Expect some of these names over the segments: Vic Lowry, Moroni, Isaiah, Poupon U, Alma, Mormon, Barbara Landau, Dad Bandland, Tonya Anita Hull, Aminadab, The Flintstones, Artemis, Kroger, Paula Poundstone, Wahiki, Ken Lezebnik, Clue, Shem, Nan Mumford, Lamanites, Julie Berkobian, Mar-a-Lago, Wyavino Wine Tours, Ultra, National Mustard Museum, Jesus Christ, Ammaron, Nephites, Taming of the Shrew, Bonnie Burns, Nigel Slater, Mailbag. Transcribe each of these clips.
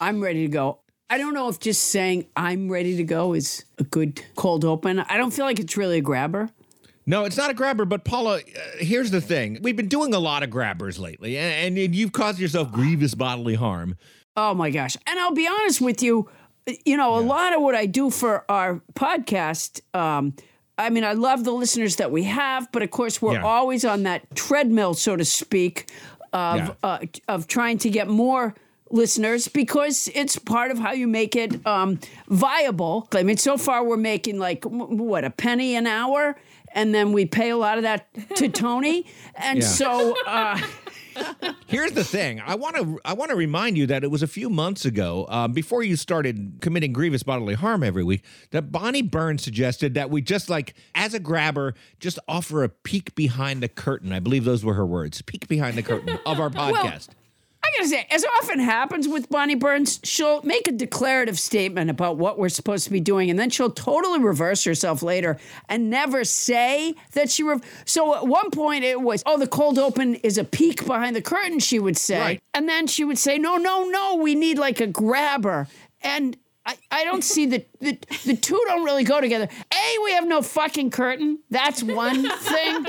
I'm ready to go. I don't know if just saying I'm ready to go is a good cold open. I don't feel like it's really a grabber. No, it's not a grabber, but Paula, here's the thing. We've been doing a lot of grabbers lately, and you've caused yourself grievous bodily harm. Oh, my gosh. And I'll be honest with you, a lot of what I do for our podcast, I love the listeners that we have, but of course, we're always on that treadmill, so to speak, of trying to get more listeners because it's part of how you make it viable. I mean, so far we're making like, a penny an hour, and then we pay a lot of that to Tony. And so... Here's the thing. I want to remind you that it was a few months ago, before you started committing grievous bodily harm every week, that Bonnie Burns suggested that we just as a grabber, just offer a peek behind the curtain. I believe those were her words. Peek behind the curtain of our podcast. Well, I got to say, as often happens with Bonnie Burns, she'll make a declarative statement about what we're supposed to be doing, and then she'll totally reverse herself later and never say that she... So at one point it was, the cold open is a peek behind the curtain, she would say. Right. And then she would say, no, we need a grabber. And I don't see the two don't really go together. A, we have no fucking curtain. That's one thing.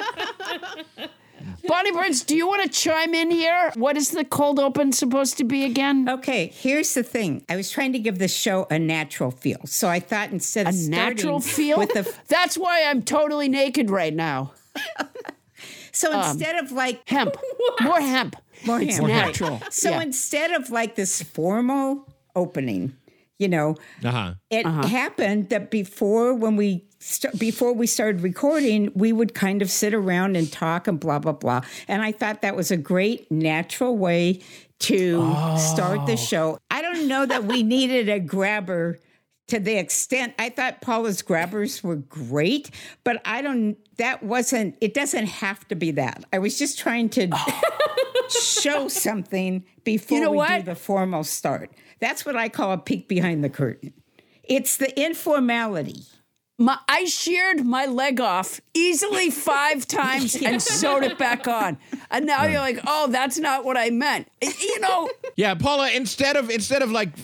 Bonnie Burns, do you want to chime in here? What is the cold open supposed to be again? Okay, here's the thing. I was trying to give the show a natural feel, so I thought instead of starting... A natural feel? That's why I'm totally naked right now. So instead of Hemp. More hemp. More hemp. It's natural. So instead of this formal opening, it happened that before when we... Before we started recording, we would kind of sit around and talk and blah, blah, blah. And I thought that was a great natural way to start the show. I don't know that we needed a grabber to the extent. I thought Paula's grabbers were great, but it doesn't have to be that. I was just trying to show something before we do the formal start. That's what I call a peek behind the curtain. It's the informality. I sheared my leg off easily 5 times and sewed it back on. And now you're that's not what I meant. Yeah, Paula, instead of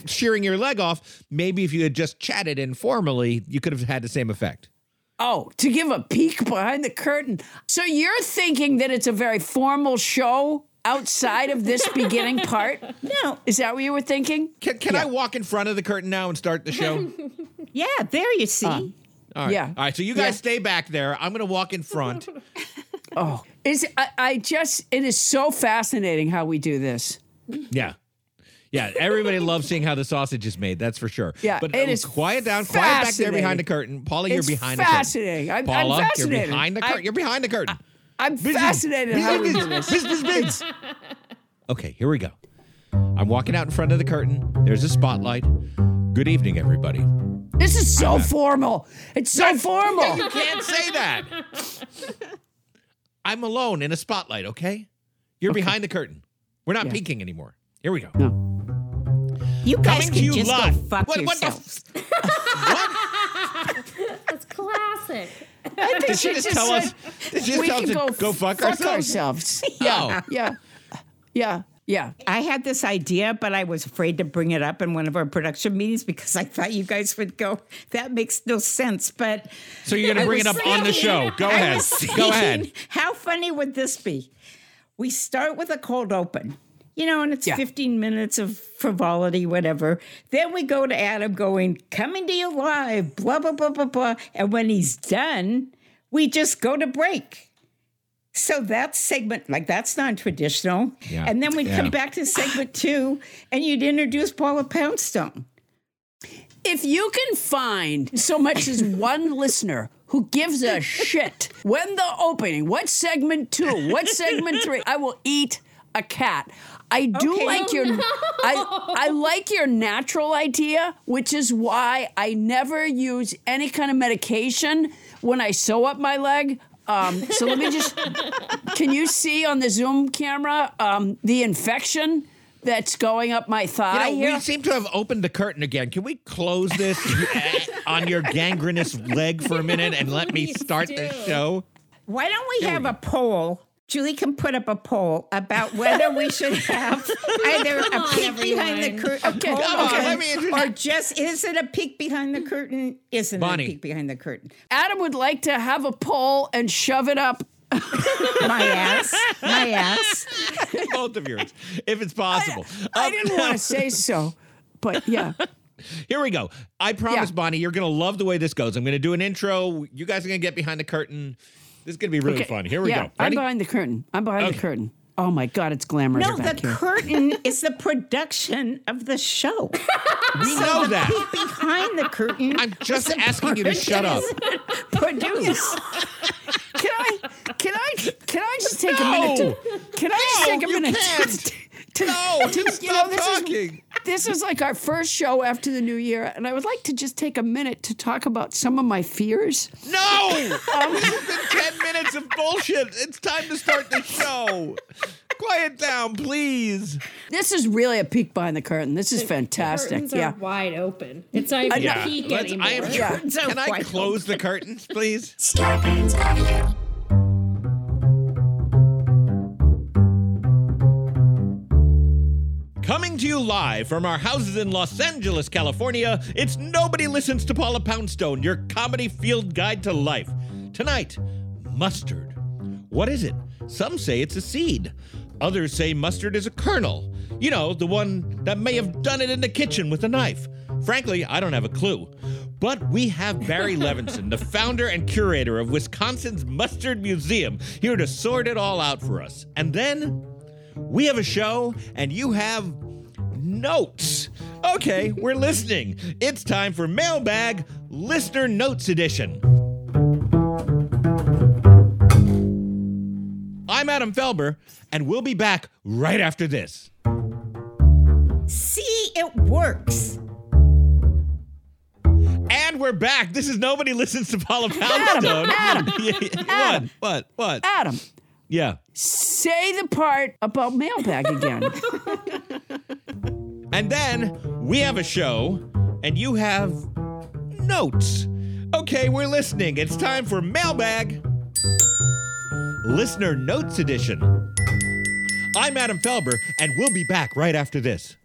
shearing your leg off, maybe if you had just chatted informally, you could have had the same effect. Oh, to give a peek behind the curtain. So you're thinking that it's a very formal show outside of this beginning part? No. Is that what you were thinking? Can I walk in front of the curtain now and start the show? Yeah, there you see. All right. Yeah. All right. So you guys stay back there. I'm going to walk in front. It is so fascinating how we do this. Yeah. Yeah. Everybody loves seeing how the sausage is made. That's for sure. Yeah. But it is quiet down. Quiet back there behind the curtain. Paula, you're behind the curtain. Fascinating. I'm fascinated. You're behind the curtain. You're behind the curtain. I'm fascinated how we do this. Okay. Here we go. I'm walking out in front of the curtain. There's a spotlight. Good evening, everybody. This is so formal. It's so formal. You can't say that. I'm alone in a spotlight, okay? You're behind the curtain. We're not peeking anymore. Here we go. No. You guys can just go fuck yourselves. What? That's classic. I think she just said, we can go fuck ourselves. Yeah. Oh. Yeah. Yeah. Yeah. I had this idea, but I was afraid to bring it up in one of our production meetings because I thought you guys would go, that makes no sense. But so you're going to bring it up on the show. Go ahead. Go ahead. How funny would this be? We start with a cold open, you know, and it's 15 minutes of frivolity, whatever. Then we go to Adam going, coming to you live, blah, blah, blah, blah, blah. And when he's done, we just go to break. So that's segment, like that's non-traditional. Yeah. And then we'd come back to segment two and you'd introduce Paula Poundstone. If you can find so much as one listener who gives a shit when the opening, what's segment two, what's segment three, I will eat a cat. I do I like your natural idea, which is why I never use any kind of medication when I sew up my leg. So let me just, can you see on the Zoom camera the infection that's going up my thigh here? We seem to have opened the curtain again. Can we close this on your gangrenous leg for a minute and let me start the show? Why don't we have a poll? Julie can put up a poll about whether we should have either a peek behind the curtain or just, is it a peek behind the curtain? Isn't it a peek behind the curtain? Adam would like to have a poll and shove it up my ass. Both of yours, if it's possible. I didn't want to say so, but yeah. Here we go. I promise, Bonnie, you're going to love the way this goes. I'm going to do an intro. You guys are going to get behind the curtain. This is going to be really fun. Here we go. Ready? I'm behind the curtain. Oh, my God, it's glamorous. No, the curtain is the production of the show. We know that. Behind the curtain. I'm just asking you to shut up. Produce. Can I just take a minute? Stop talking. This is like our first show after the new year, and I would like to just take a minute to talk about some of my fears. No! This has been 10 minutes of bullshit. It's time to start the show. Quiet down, please. This is really a peek behind the curtain. This is fantastic. The curtains are wide open. It's not even a peek anymore. Can I close the curtains, please? Starburns Avenue. Coming to you live from our houses in Los Angeles, California, it's Nobody Listens to Paula Poundstone, your comedy field guide to life. Tonight, mustard. What is it? Some say it's a seed. Others say mustard is a kernel. You know, the one that may have done it in the kitchen with a knife. Frankly, I don't have a clue. But we have Barry Levenson, the founder and curator of Wisconsin's Mustard Museum, here to sort it all out for us. And then we have a show, and you have notes. Okay, we're listening. It's time for Mailbag Listener Notes Edition. I'm Adam Felber, and we'll be back right after this. See, it works. And we're back. This is Nobody Listens to Paula Poundstone. Adam. What? Adam. Yeah. Say the part about mailbag again. And then we have a show, and you have notes. Okay, we're listening. It's time for Mailbag Listener Notes Edition. I'm Adam Felber, and we'll be back right after this.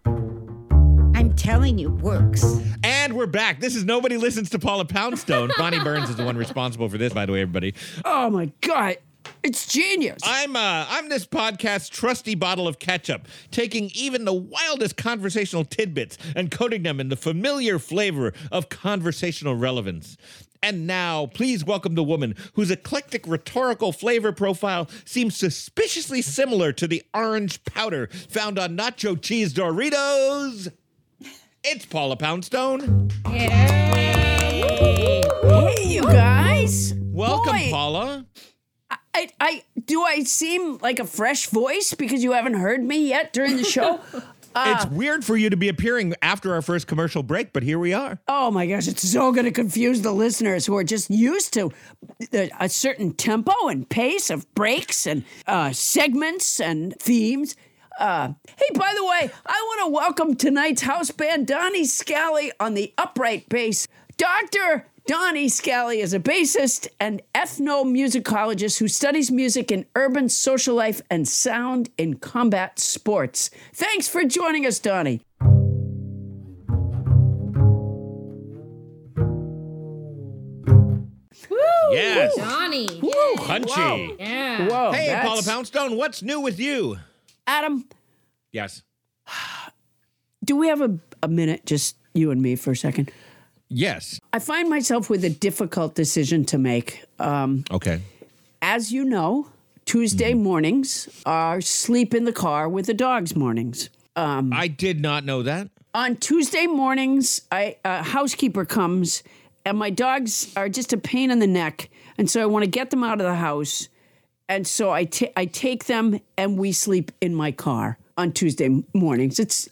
I'm telling you, works. And we're back. This is Nobody Listens to Paula Poundstone. Bonnie Burns is the one responsible for this, by the way, everybody. Oh, my God. It's genius. I'm this podcast's trusty bottle of ketchup, taking even the wildest conversational tidbits and coating them in the familiar flavor of conversational relevance. And now, please welcome the woman whose eclectic rhetorical flavor profile seems suspiciously similar to the orange powder found on nacho cheese Doritos. It's Paula Poundstone. Yay! Hey, you guys. Welcome, Paula. I seem like a fresh voice because you haven't heard me yet during the show? It's weird for you to be appearing after our first commercial break, but here we are. Oh, my gosh. It's so going to confuse the listeners who are just used to a certain tempo and pace of breaks and segments and themes. Hey, by the way, I want to welcome tonight's house band, Donnie Scally on the upright bass, Dr. Donnie Scally is a bassist and ethnomusicologist who studies music in urban social life and sound in combat sports. Thanks for joining us, Donnie. Yes. Donnie. Woo, punchy. Whoa. Yeah. Whoa, hey, that's... Paula Poundstone, what's new with you? Adam. Yes. Do we have a minute, just you and me for a second? Yes. I find myself with a difficult decision to make. Okay. As you know, Tuesday mornings are sleep in the car with the dogs mornings. I did not know that. On Tuesday mornings, a housekeeper comes, and my dogs are just a pain in the neck, and so I want to get them out of the house, and so I take them, and we sleep in my car on Tuesday mornings. It's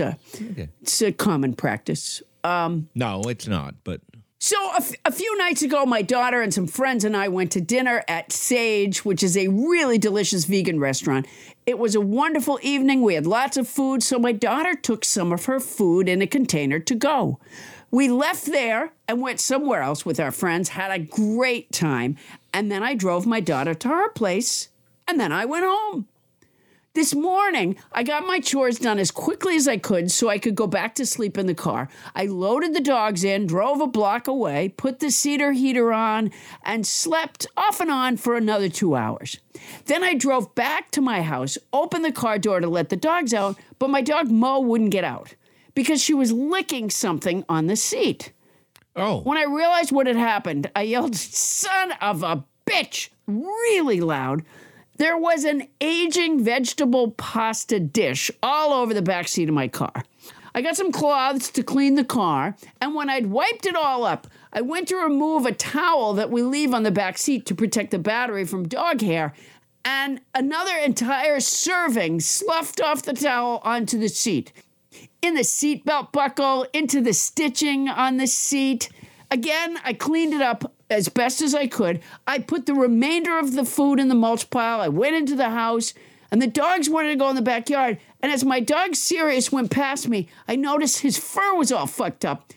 a common practice. No, it's not, but... So a few nights ago, my daughter and some friends and I went to dinner at Sage, which is a really delicious vegan restaurant. It was a wonderful evening. We had lots of food, so my daughter took some of her food in a container to go. We left there and went somewhere else with our friends, had a great time, and then I drove my daughter to her place, and then I went home. This morning, I got my chores done as quickly as I could so I could go back to sleep in the car. I loaded the dogs in, drove a block away, put the cedar heater on, and slept off and on for another 2 hours. Then I drove back to my house, opened the car door to let the dogs out, but my dog Mo wouldn't get out because she was licking something on the seat. Oh. When I realized what had happened, I yelled, "Son of a bitch," really loud. There was an aging vegetable pasta dish all over the backseat of my car. I got some cloths to clean the car, and when I'd wiped it all up, I went to remove a towel that we leave on the backseat to protect the battery from dog hair, and another entire serving sloughed off the towel onto the seat. In the seatbelt buckle, into the stitching on the seat. Again, I cleaned it up as best as I could. I put the remainder of the food in the mulch pile. I went into the house, and the dogs wanted to go in the backyard. And as my dog Sirius went past me, I noticed his fur was all fucked up.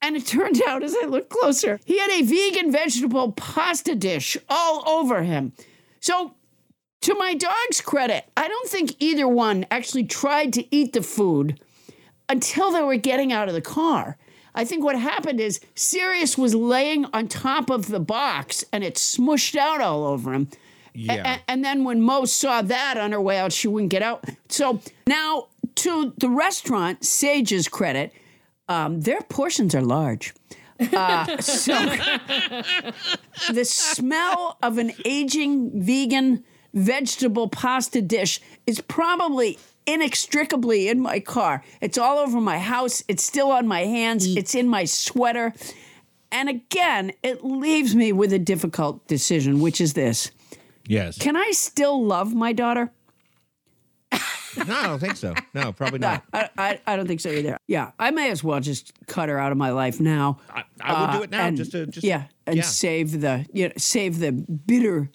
And it turned out, as I looked closer, he had a vegan vegetable pasta dish all over him. So, to my dog's credit, I don't think either one actually tried to eat the food until they were getting out of the car. I think what happened is Sirius was laying on top of the box, and it smooshed out all over him. Yeah. And then when Mo saw that on her way out, she wouldn't get out. So now, to the restaurant, Sage's credit, their portions are large. So the smell of an aging vegan vegetable pasta dish is probably inextricably in my car. It's all over my house. It's still on my hands. It's in my sweater. And again, it leaves me with a difficult decision, which is this. Yes. Can I still love my daughter? No, I don't think so. No, probably not. I don't think so either. Yeah, I may as well just cut her out of my life now. I will do it now and, just to save the bitter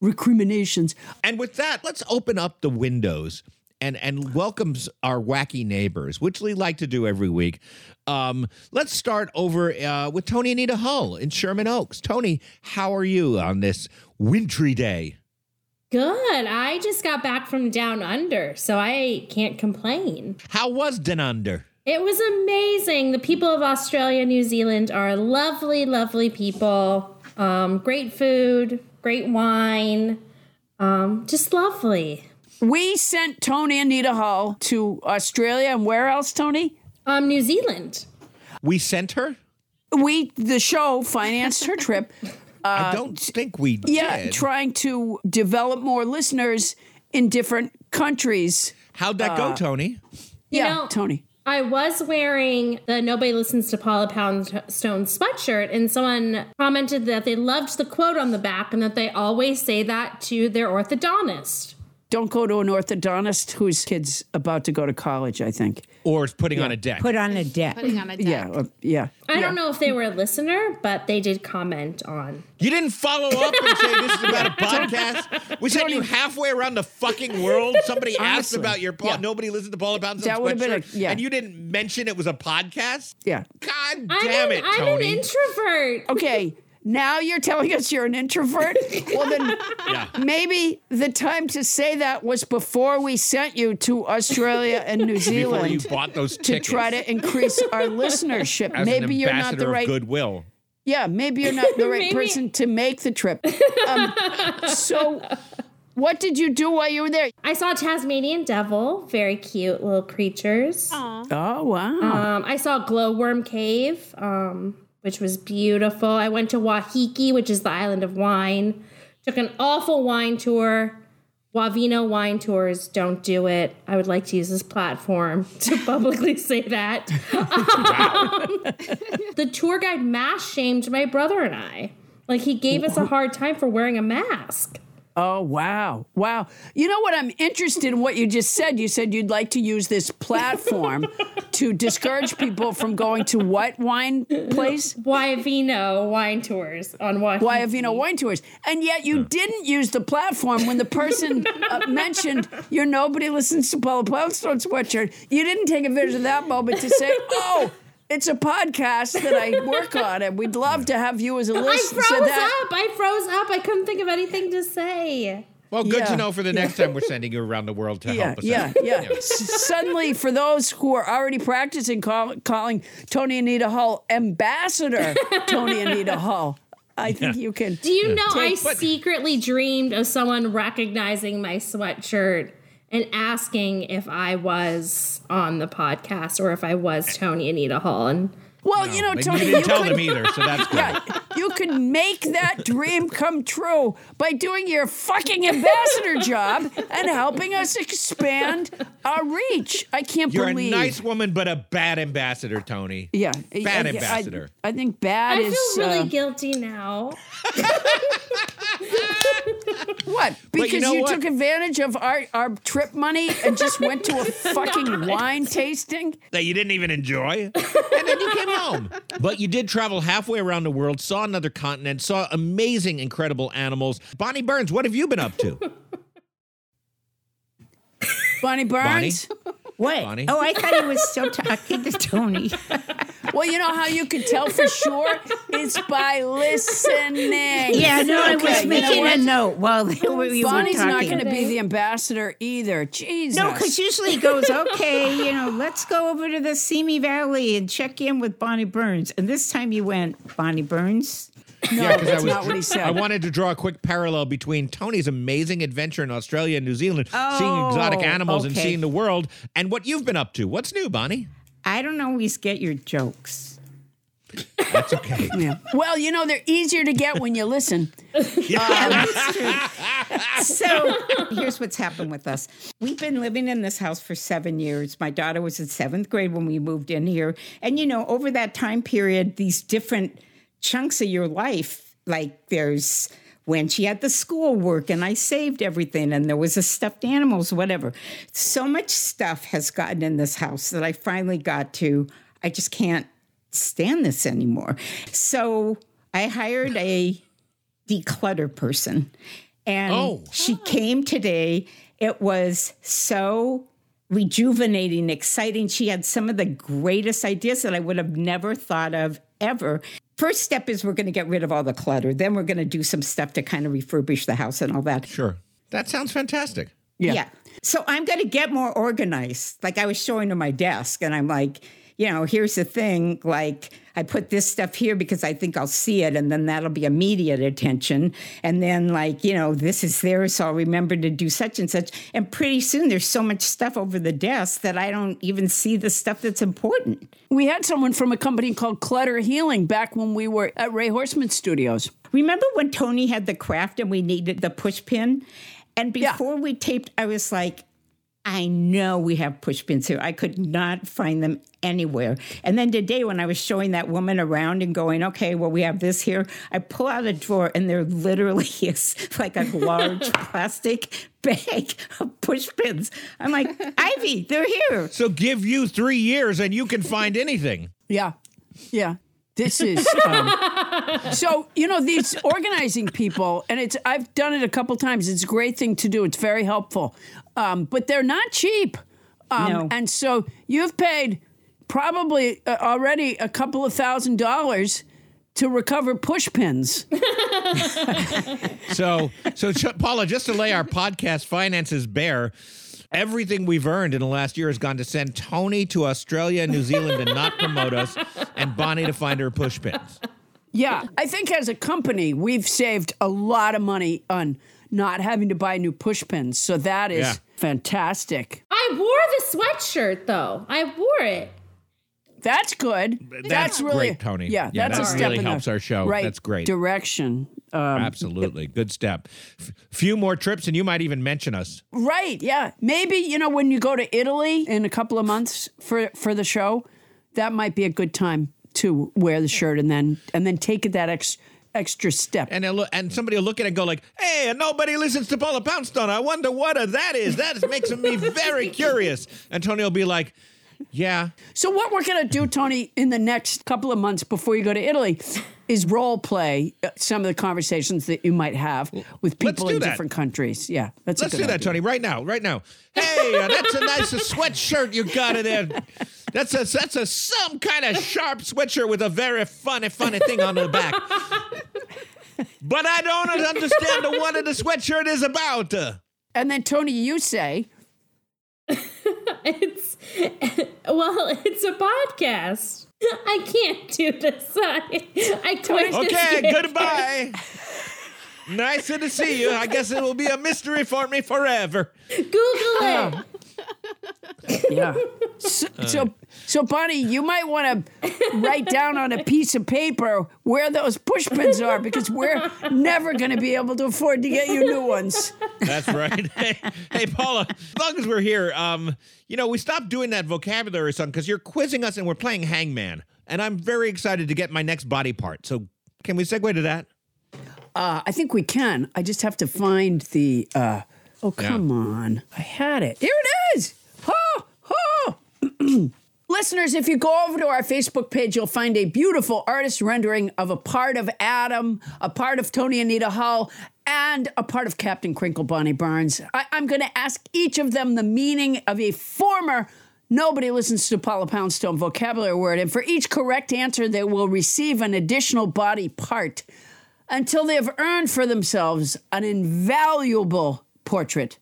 recriminations. And with that, let's open up the windows and welcomes our wacky neighbors, which we like to do every week. Let's start over with Tonya Anita Hull in Sherman Oaks. Tony, how are you on this wintry day? Good. I just got back from down under, so I can't complain. How was down under? It was amazing. The people of Australia, New Zealand are lovely, lovely people. Great food, great wine, just lovely. We sent Tonya Anita Hull to Australia, and where else, Tony? New Zealand. We sent her? The show financed her trip. I don't think we did. Yeah, trying to develop more listeners in different countries. How'd that go, Tony? Tony. I was wearing the Nobody Listens to Paula Poundstone sweatshirt, and someone commented that they loved the quote on the back and that they always say that to their orthodontist. Don't go to an orthodontist whose kid's about to go to college, I think. Or putting on a deck. Putting on a deck. Yeah. I don't know if they were a listener, but they did comment on. You didn't follow up and say this is about a podcast? We sent you halfway around the fucking world. Somebody asked about your podcast. Yeah. Nobody listened to Paula Poundstone. That would have been and you didn't mention it was a podcast? Yeah. God damn it, Tony. I'm an introvert. Okay. Now you're telling us you're an introvert? Well, then maybe the time to say that was before we sent you to Australia and New Zealand. Before you bought those tickets. To try to increase our listenership. As maybe you're not the right goodwill. Yeah, maybe you're not the right person to make the trip. So what did you do while you were there? I saw Tasmanian devil, very cute little creatures. Aww. Oh, wow. I saw Glowworm Cave, which was beautiful. I went to Wahiki, which is the island of wine. Took an awful wine tour. Wyavino Wine Tours, don't do it. I would like to use this platform to publicly say that. The tour guide mask shamed my brother and I. Like, he gave us a hard time for wearing a mask. Oh, wow. Wow. You know what? I'm interested in what you just said. You said you'd like to use this platform to discourage people from going to what wine place? Wyavino Wine Tours on Wahiki. Wyavino Wine Tours. And yet you didn't use the platform when the person mentioned your Nobody Listens to Paula Poundstone sweatshirt. You didn't take advantage of that moment to say, oh, it's a podcast that I work on, and we'd love to have you as a listener. I froze up. I couldn't think of anything to say. Well, good to know for the next time we're sending you around the world to help us out. Yeah. Suddenly, for those who are already practicing calling Tonya Anita Hull Ambassador Tonya Anita Hull, I think you can. Do you know secretly dreamed of someone recognizing my sweatshirt and asking if I was on the podcast or if I was Tonya Anita Hull. And you know, Tonya, you didn't tell them either, so that's good. Yeah, you could make that dream come true by doing your fucking ambassador job and helping us expand our reach. I can't believe you're a nice woman, but a bad ambassador, Tony. Yeah, bad ambassador. I think bad is. I feel really guilty now. What? Because you took advantage of our trip money and just went to a fucking wine tasting? That you didn't even enjoy? And then you came home. But you did travel halfway around the world, saw another continent, saw amazing, incredible animals. Bonnie Burns, what have you been up to? Bonnie Burns? What? Bonnie? Oh, I thought he was still talking to Tony. Well, you know how you could tell for sure? It's by listening. Yeah, no, I was making a note while we were talking. Bonnie's not going to be the ambassador either. Jesus. No, because usually it goes, okay, let's go over to the Simi Valley and check in with Bonnie Burns. And this time you went, Bonnie Burns? No, that's not what he said. I wanted to draw a quick parallel between Tony's amazing adventure in Australia and New Zealand, seeing exotic animals and seeing the world, and what you've been up to. What's new, Bonnie? I don't always get your jokes. That's okay. Yeah. Well, they're easier to get when you listen. That's true. So here's what's happened with us. We've been living in this house for 7 years. My daughter was in 7th grade when we moved in here. And, over that time period, these different chunks of your life, like there's when she had the schoolwork and I saved everything and there was a stuffed animals, whatever. So much stuff has gotten in this house that I finally got to, I just can't stand this anymore. So I hired a declutter person and she came today. It was so rejuvenating, exciting. She had some of the greatest ideas that I would have never thought of ever. First step is we're going to get rid of all the clutter. Then we're going to do some stuff to kind of refurbish the house and all that. Sure. That sounds fantastic. Yeah. So I'm going to get more organized. Like I was showing her my desk and I'm like, here's the thing. Like I put this stuff here because I think I'll see it and then that'll be immediate attention. And then like, this is there. So I'll remember to do such and such. And pretty soon there's so much stuff over the desk that I don't even see the stuff that's important. We had someone from a company called Clutter Healing back when we were at Ray Horseman's studios. Remember when Tony had the craft and we needed the push pin? And before we taped, I was like, I know we have pushpins here. I could not find them anywhere. And then today when I was showing that woman around and going, okay, well, we have this here, I pull out a drawer and there literally is like a large plastic bag of pushpins. I'm like, Ivy, they're here. So give you 3 years and you can find anything. Yeah, yeah. This is, so, you know, these organizing people, and it's, I've done it a couple times. It's a great thing to do. It's very helpful. But they're not cheap. No. And so you've paid probably already a couple of $1,000 to recover push pins. So Paula, just to lay our podcast finances bare, everything we've earned in the last year has gone to send Tony to Australia and New Zealand and not promote us, and Bonnie to find her pushpins. Yeah, I think as a company, we've saved a lot of money on not having to buy new pushpins. So that is fantastic. I wore the sweatshirt, though. I wore it. That's good. That's really great, Tony. Yeah, yeah, that's a step really in helps our show. Right, that's great direction. Absolutely, good step. Few more trips, and you might even mention us. Right? Yeah, maybe when you go to Italy in a couple of months for the show, that might be a good time to wear the shirt and then take that extra step. And somebody will look at it and go like, hey, nobody listens to Paula Poundstone. I wonder what that is. That makes me very curious. And Tony will be like, yeah. So what we're going to do, Tony, in the next couple of months before you go to Italy is role play some of the conversations that you might have with people in different countries. Yeah. Let's do that, Tony, right now. Hey, that's a nice sweatshirt you got in there. That's a some kind of sharp sweatshirt with a very funny thing on the back. But I don't understand what the sweatshirt is about. And then, Tony, you say... It's a podcast. I can't do this. I quit. Okay, goodbye. Nice to see you. I guess it will be a mystery for me forever. Google it. Yeah. So Bonnie, you might want to write down on a piece of paper where those pushpins are, because we're never going to be able to afford to get you new ones. That's right. Hey, Paula, as long as we're here, we stopped doing that vocabulary song because you're quizzing us and we're playing Hangman. And I'm very excited to get my next body part. So can we segue to that? I think we can. I just have to find the... come on. I had it. Here it is. Ho! Listeners, if you go over to our Facebook page, you'll find a beautiful artist rendering of a part of Adam, a part of Tonya Anita Hull, and a part of Captain Crinkle, Bonnie Burns. I'm going to ask each of them the meaning of a former Nobody Listens to Paula Poundstone vocabulary word, and for each correct answer, they will receive an additional body part until they have earned for themselves an invaluable portrait.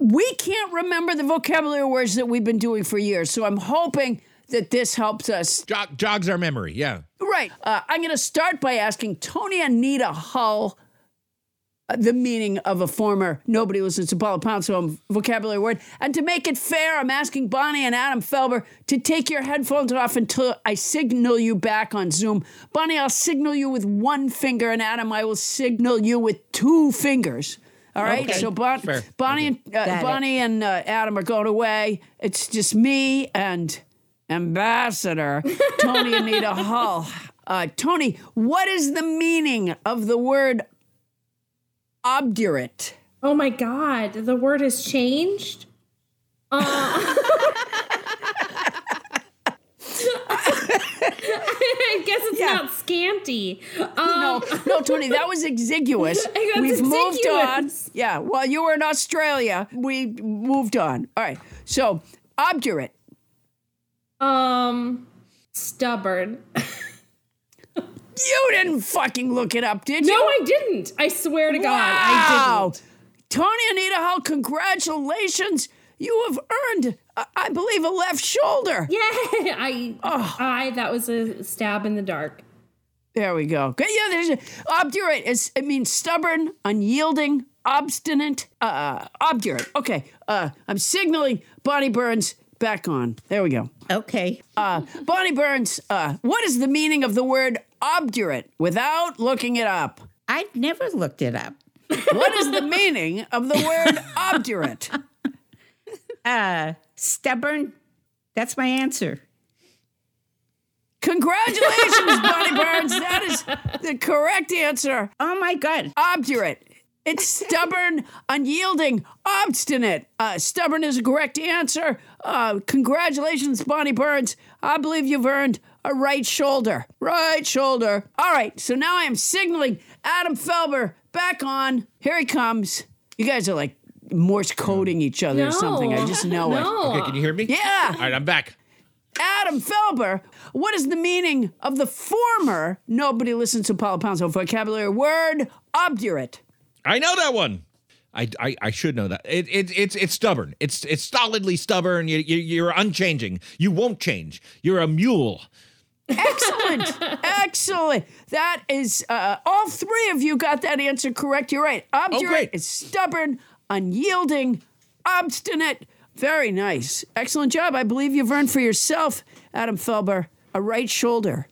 We can't remember the vocabulary words that we've been doing for years, so I'm hoping that this helps us. Jogs our memory, yeah. Right. I'm going to start by asking Tonya Anita Hull the meaning of a former Nobody Listens to Paula Poundstone vocabulary word. And to make it fair, I'm asking Bonnie and Adam Felber to take your headphones off until I signal you back on Zoom. Bonnie, I'll signal you with one finger, and Adam, I will signal you with two fingers. All right? Okay. So Bonnie and Adam are going away. It's just me and Ambassador Tonya Anita Hull. Tony, what is the meaning of the word obdurate? Oh my God, the word has changed. I guess it's not scanty. No, Tony, that was exiguous. We've moved on. Yeah, while you were in Australia, we moved on. All right, so obdurate. Stubborn. You didn't fucking look it up, did you? No, I didn't. I swear to God, I didn't. Tonya Anita Hull, congratulations. You have earned, I believe, a left shoulder. Yeah, that was a stab in the dark. There we go. Yeah, obdurate. It means stubborn, unyielding, obstinate, obdurate. Okay, I'm signaling Bonnie Burns back on. There we go. Okay. Bonnie Burns, what is the meaning of the word obdurate without looking it up? I've never looked it up. What is the meaning of the word obdurate? Stubborn. That's my answer. Congratulations, Bonnie Burns. That is the correct answer. Oh, my God. Obdurate. It's stubborn, unyielding, obstinate. Stubborn is the correct answer. Congratulations, Bonnie Burns. I believe you've earned a right shoulder. Right shoulder. All right, so now I am signaling Adam Felber back on. Here he comes. You guys are like Morse coding each other or something. I just know it. Okay, can you hear me? Yeah. All right, I'm back. Adam Felber, what is the meaning of the former, nobody listens to Paula Poundstone vocabulary word, obdurate? I know that one. I should know that. It's stubborn. It's solidly stubborn. You're unchanging. You won't change. You're a mule. Excellent. Excellent. That is, all three of you got that answer correct. You're right. Obdurate is stubborn, unyielding, obstinate. Very nice. Excellent job. I believe you've earned for yourself, Adam Felber, a right shoulder.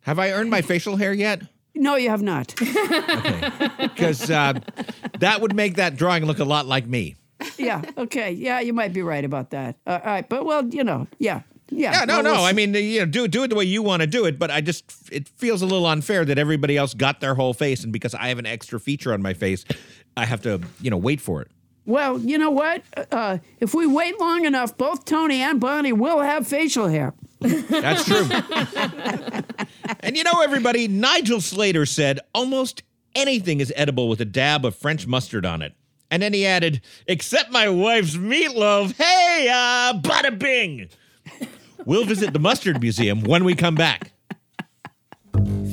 Have I earned my facial hair yet? No, you have not. Okay. Because that would make that drawing look a lot like me. Yeah. Okay. Yeah, you might be right about that. All right. But, well, you know, yeah. Yeah. Yeah, I mean, you know, do it the way you want to do it, but it feels a little unfair that everybody else got their whole face, and because I have an extra feature on my face, I have to, wait for it. Well, you know what? If we wait long enough, both Tony and Bonnie will have facial hair. That's true. And everybody, Nigel Slater said almost anything is edible with a dab of French mustard on it. And then he added, except my wife's meatloaf. Hey, bada bing. We'll visit the Mustard Museum when we come back. And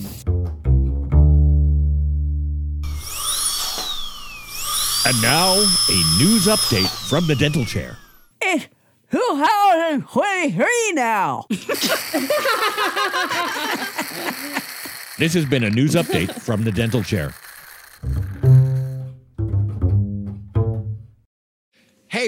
now, a news update from the dental chair. It's 2023 now. This has been a news update from the dental chair. Hey,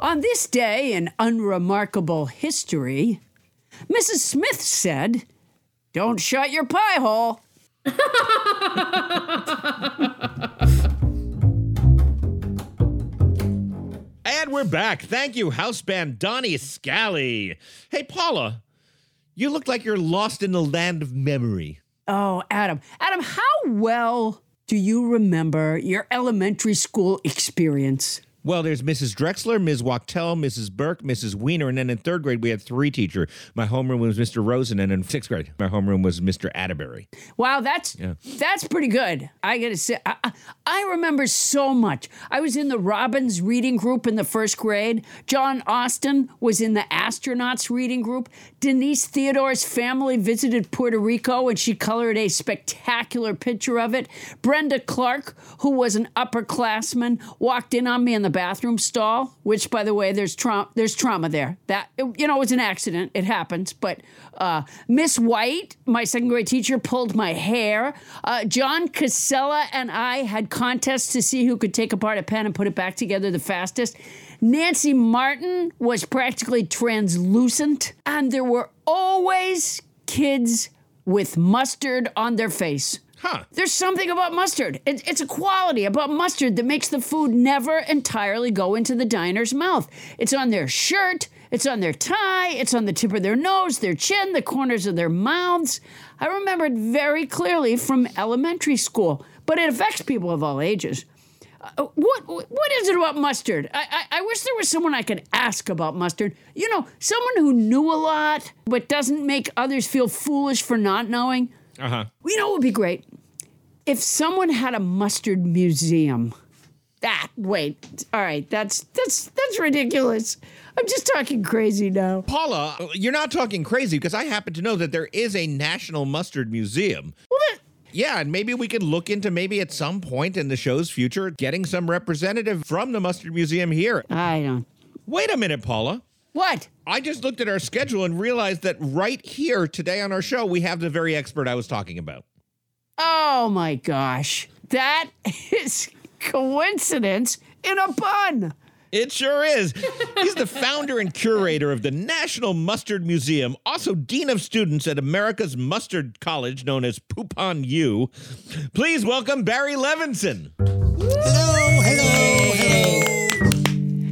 On this day in unremarkable history, Mrs. Smith said, "Don't shut your pie hole." And we're back. Thank you, house band Donnie Scally. Hey, Paula, you look like you're lost in the land of memory. Oh, Adam. Adam, how well do you remember your elementary school experience? Well, there's Mrs. Drexler, Ms. Wachtel, Mrs. Burke, Mrs. Wiener, and then in third grade, we had three teachers. My homeroom was Mr. Rosen, and in sixth grade, my homeroom was Mr. Atterbury. Wow, that's pretty good. I got to say, I remember so much. I was in the Robbins reading group in the first grade. John Austin was in the Astronauts reading group. Denise Theodore's family visited Puerto Rico, and she colored a spectacular picture of it. Brenda Clark, who was an upperclassman, walked in on me in the bathroom stall, which, by the way, there's trauma there. That, you know, it was an accident. It happens. But Miss White, my second grade teacher, pulled my hair. John Casella and I had contests to see who could take apart a pen and put it back together the fastest. Nancy Martin was practically translucent. And there were always kids with mustard on their face. Huh. There's something about mustard. It's a quality about mustard that makes the food never entirely go into the diner's mouth. It's on their shirt. It's on their tie. It's on the tip of their nose, their chin, the corners of their mouths. I remember it very clearly from elementary school, but it affects people of all ages. What is it about mustard? I wish there was someone I could ask about mustard. You know, someone who knew a lot but doesn't make others feel foolish for not knowing. Uh-huh. You know what would be great? If someone had a mustard museum. All right, that's ridiculous. I'm just talking crazy now. Paula, you're not talking crazy because I happen to know that there is a National Mustard Museum. Well, yeah, and maybe we could look into maybe at some point in the show's future getting some representative from the Mustard Museum here. Wait a minute, Paula. What? I just looked at our schedule and realized that right here today on our show, we have the very expert I was talking about. Oh, my gosh. That is coincidence in a bun. It sure is. He's the founder and curator of the National Mustard Museum, also dean of students at America's Mustard College, known as Poupon U. Please welcome Barry Levenson. Hello.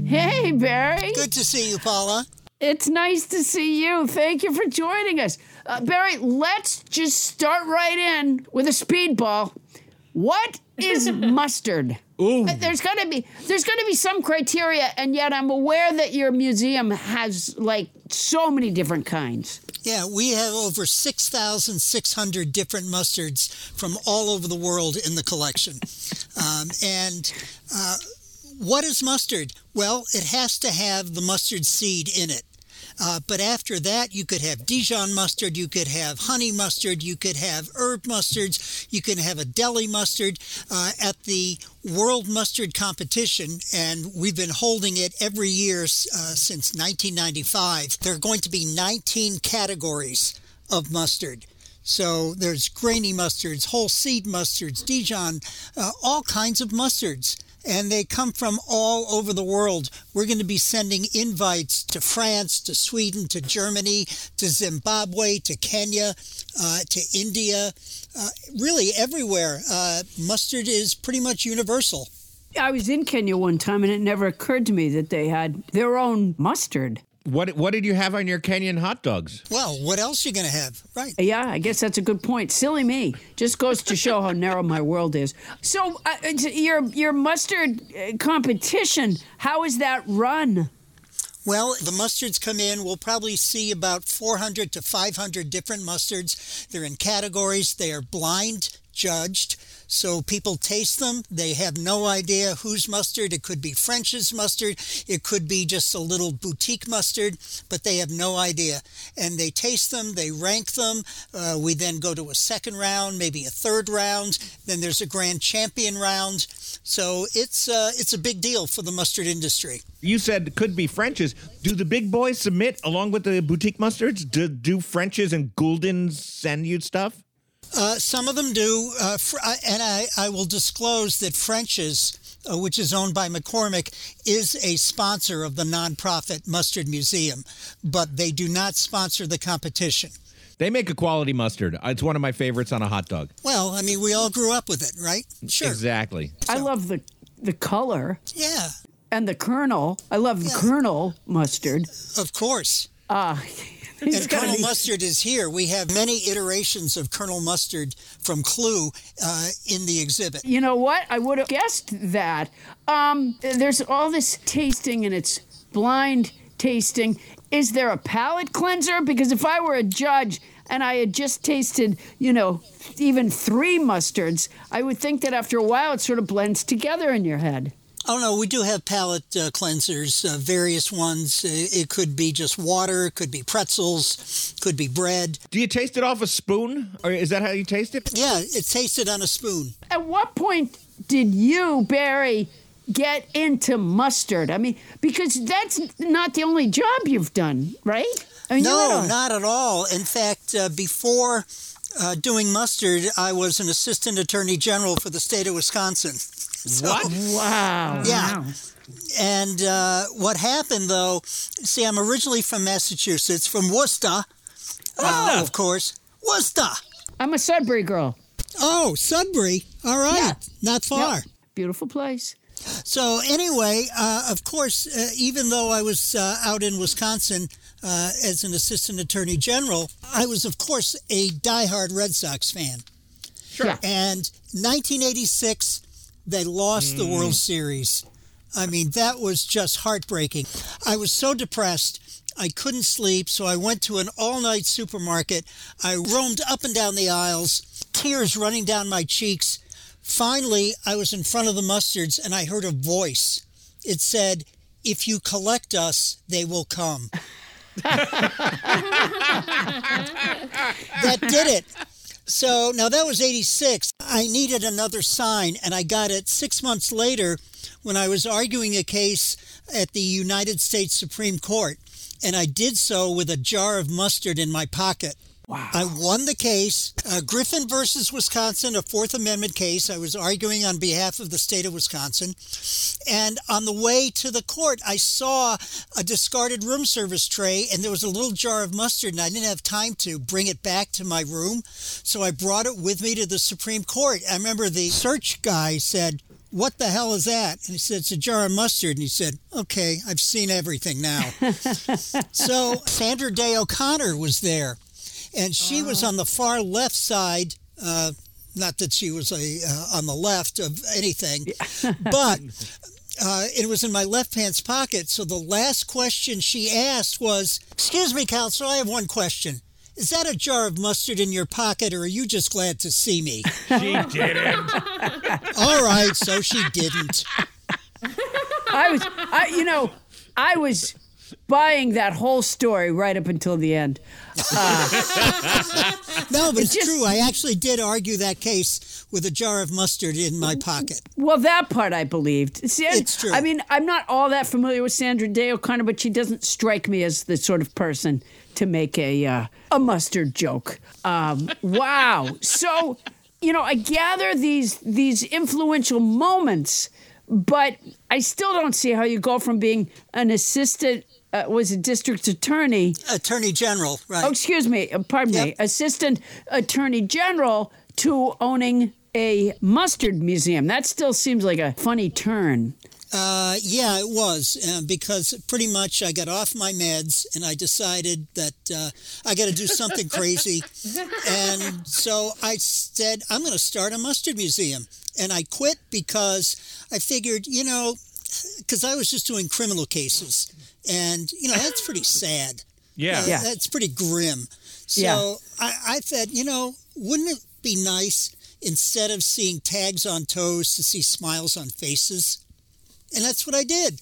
Hey, Barry. Good to see you, Paula. It's nice to see you. Thank you for joining us. Barry, let's just start right in with a speedball. What is mustard? Ooh. There's got to be some criteria, and yet I'm aware that your museum has, like, so many different kinds. Yeah, we have over 6,600 different mustards from all over the world in the collection. What is mustard? Well, it has to have the mustard seed in it. But after that, you could have Dijon mustard, you could have honey mustard, you could have herb mustards, you can have a deli mustard. At the World Mustard Competition, and we've been holding it every year since 1995, there are going to be 19 categories of mustard. So there's grainy mustards, whole seed mustards, Dijon, all kinds of mustards. And they come from all over the world. We're going to be sending invites to France, to Sweden, to Germany, to Zimbabwe, to Kenya, to India, really everywhere. Mustard is pretty much universal. I was in Kenya one time, and it never occurred to me that they had their own mustard. What did you have on your Kenyan hot dogs? Well, what else are you going to have? Right. Yeah, I guess that's a good point. Silly me. Just goes to show how narrow my world is. So your mustard competition, how is that run? Well, the mustards come in. We'll probably see about 400 to 500 different mustards. They're in categories. They are blind judged. So people taste them. They have no idea whose mustard. It could be French's mustard. It could be just a little boutique mustard, but they have no idea. And they taste them. They rank them. We then go to a second round, maybe a third round. Then there's a grand champion round. So it's a big deal for the mustard industry. You said it could be French's. Do the big boys submit along with the boutique mustards? Do French's and Gouldens send you stuff? Some of them do, and I will disclose that French's, which is owned by McCormick, is a sponsor of the nonprofit Mustard Museum, but they do not sponsor the competition. They make a quality mustard. It's one of my favorites on a hot dog. Well, I mean, we all grew up with it, right? Sure. Exactly. So. I love the color. Yeah. And the Colonel. I love the Colonel mustard. Of course. And Colonel Mustard is here. We have many iterations of Colonel Mustard from Clue in the exhibit. You know what? I would have guessed that. There's all this tasting, and it's blind tasting. Is there a palate cleanser? Because if I were a judge and I had just tasted, you know, even three mustards, I would think that after a while it sort of blends together in your head. Oh, no, we do have palate cleansers, various ones. It could be just water, it could be pretzels, could be bread. Do you taste it off a spoon? Or is that how you taste it? Yeah, it's tasted on a spoon. At what point did you, Barry, get into mustard? I mean, because that's not the only job you've done, right? I mean, no, not at all. In fact, before doing mustard, I was an assistant attorney general for the state of Wisconsin. So, what? Wow. Yeah. Wow. And what happened, though, see, I'm originally from Massachusetts, from Worcester. Oh. Of course. Worcester. I'm a Sudbury girl. Oh, Sudbury. All right. Yeah. Not far. Yep. Beautiful place. So anyway, of course, even though I was out in Wisconsin as an assistant attorney general, I was, of course, a diehard Red Sox fan. Sure. Yeah. And 1986... they lost the World Series. I mean, that was just heartbreaking. I was so depressed. I couldn't sleep, so I went to an all-night supermarket. I roamed up and down the aisles, tears running down my cheeks. Finally, I was in front of the mustards, and I heard a voice. It said, "If you collect us, they will come." That did it. So, now that was 86. I needed another sign, and I got it 6 months later when I was arguing a case at the United States Supreme Court, and I did so with a jar of mustard in my pocket. Wow. I won the case, Griffin versus Wisconsin, a Fourth Amendment case. I was arguing on behalf of the state of Wisconsin. And on the way to the court, I saw a discarded room service tray, and there was a little jar of mustard, and I didn't have time to bring it back to my room. So I brought it with me to the Supreme Court. I remember the search guy said, "What the hell is that?" And he said, "It's a jar of mustard." And he said, "Okay, I've seen everything now." So Sandra Day O'Connor was there. And she was on the far left side, not that she was on the left of anything, but it was in my left pants pocket. So the last question she asked was, "Excuse me, counselor, I have one question. Is that a jar of mustard in your pocket, or are you just glad to see me?" She didn't. All right, so she didn't. I was buying that whole story right up until the end. No, but it's true. I actually did argue that case with a jar of mustard in my pocket. Well, that part I believed. It's true. I mean, I'm not all that familiar with Sandra Day O'Connor, but she doesn't strike me as the sort of person to make a mustard joke. Wow. So, you know, I gather these influential moments, but I still don't see how you go from being an assistant was a district attorney general, right? Oh, excuse me. Pardon me. Assistant attorney general to owning a mustard museum. That still seems like a funny turn. Yeah, it was, because pretty much I got off my meds and I decided that I got to do something crazy. And so I said, I'm going to start a mustard museum. And I quit because I figured, you know, because I was just doing criminal cases. And, you know, that's pretty sad. Yeah. That's pretty grim. So I said, you know, wouldn't it be nice instead of seeing tags on toes, to see smiles on faces. And that's what I did.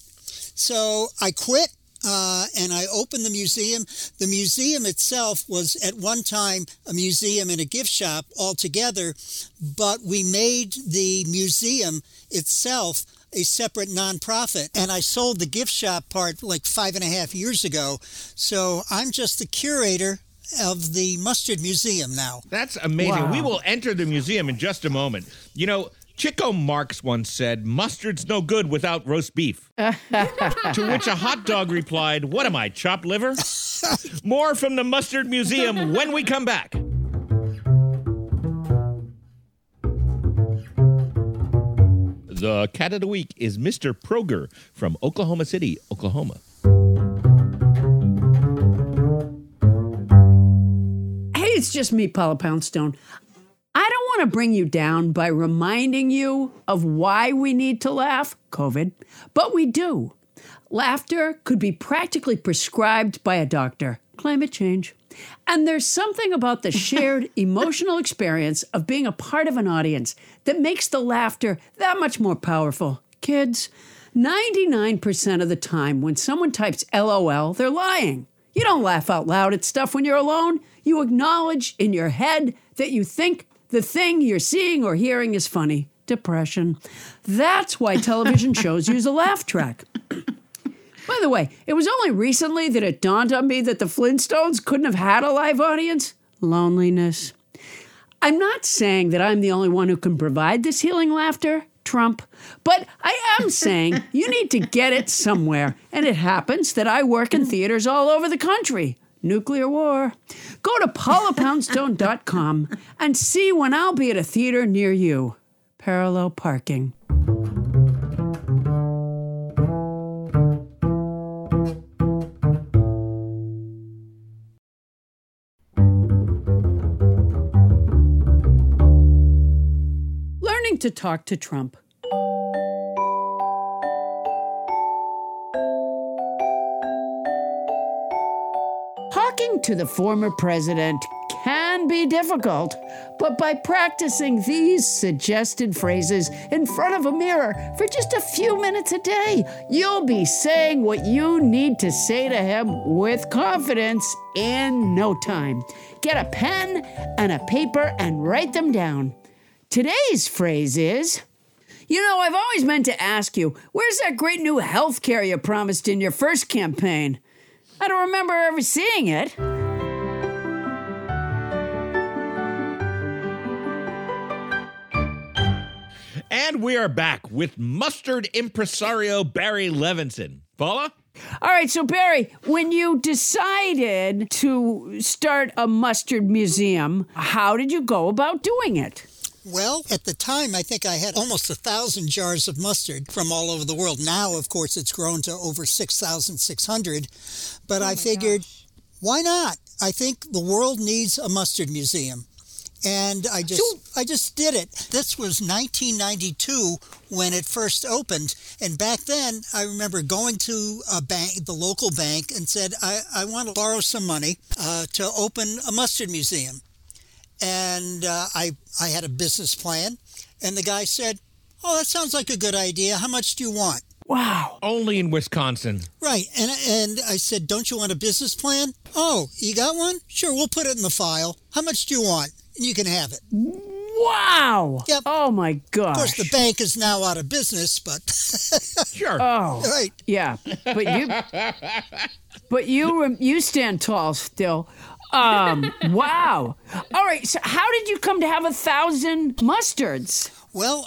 So I quit and I opened the museum. The museum itself was at one time a museum and a gift shop altogether, but we made the museum itself a separate nonprofit, and I sold the gift shop part like 5.5 years ago. So I'm just the curator of the Mustard Museum now. That's amazing. Wow. We will enter the museum in just a moment. You know, Chico Marx once said, "Mustard's no good without roast beef." To which a hot dog replied, "What am I, chopped liver?" More from the Mustard Museum when we come back. The cat of the week is Mr. Kroger from Oklahoma City, Oklahoma. Hey, it's just me, Paula Poundstone. I don't want to bring you down by reminding you of why we need to laugh, COVID, but we do. Laughter could be practically prescribed by a doctor. Climate change. And there's something about the shared emotional experience of being a part of an audience that makes the laughter that much more powerful. Kids, 99% of the time when someone types LOL, they're lying. You don't laugh out loud at stuff when you're alone. You acknowledge in your head that you think the thing you're seeing or hearing is funny. Depression. That's why television shows use a laugh track. By the way, it was only recently that it dawned on me that the Flintstones couldn't have had a live audience. Loneliness. I'm not saying that I'm the only one who can provide this healing laughter, Trump, but I am saying you need to get it somewhere. And it happens that I work in theaters all over the country. Nuclear war. Go to paulapoundstone.com and see when I'll be at a theater near you. Parallel parking. To talk to Trump. Talking to the former president can be difficult, but by practicing these suggested phrases in front of a mirror for just a few minutes a day, you'll be saying what you need to say to him with confidence in no time. Get a pen and a paper and write them down. Today's phrase is, you know, I've always meant to ask you, where's that great new health care you promised in your first campaign? I don't remember ever seeing it. And we are back with mustard impresario Barry Levenson. Paula? All right, so Barry, when you decided to start a mustard museum, how did you go about doing it? Well, at the time, I think I had almost 1,000 jars of mustard from all over the world. Now, of course, it's grown to over 6,600. But I figured, why not? I think the world needs a mustard museum. And I just did it. This was 1992 when it first opened. And back then, I remember going to a bank, the local bank, and said, I want to borrow some money to open a mustard museum. And I had a business plan, and the guy said, "Oh, that sounds like a good idea. How much do you want?" Wow. Only in Wisconsin. Right. And I said, "Don't you want a business plan?" "Oh, you got one? Sure, we'll put it in the file. How much do you want? And you can have it." Wow. Yep. Oh, my gosh. Of course, the bank is now out of business, but... Sure. Oh. Right. Yeah. But you stand tall still. Wow. All right. So how did you come to have 1,000 mustards? Well,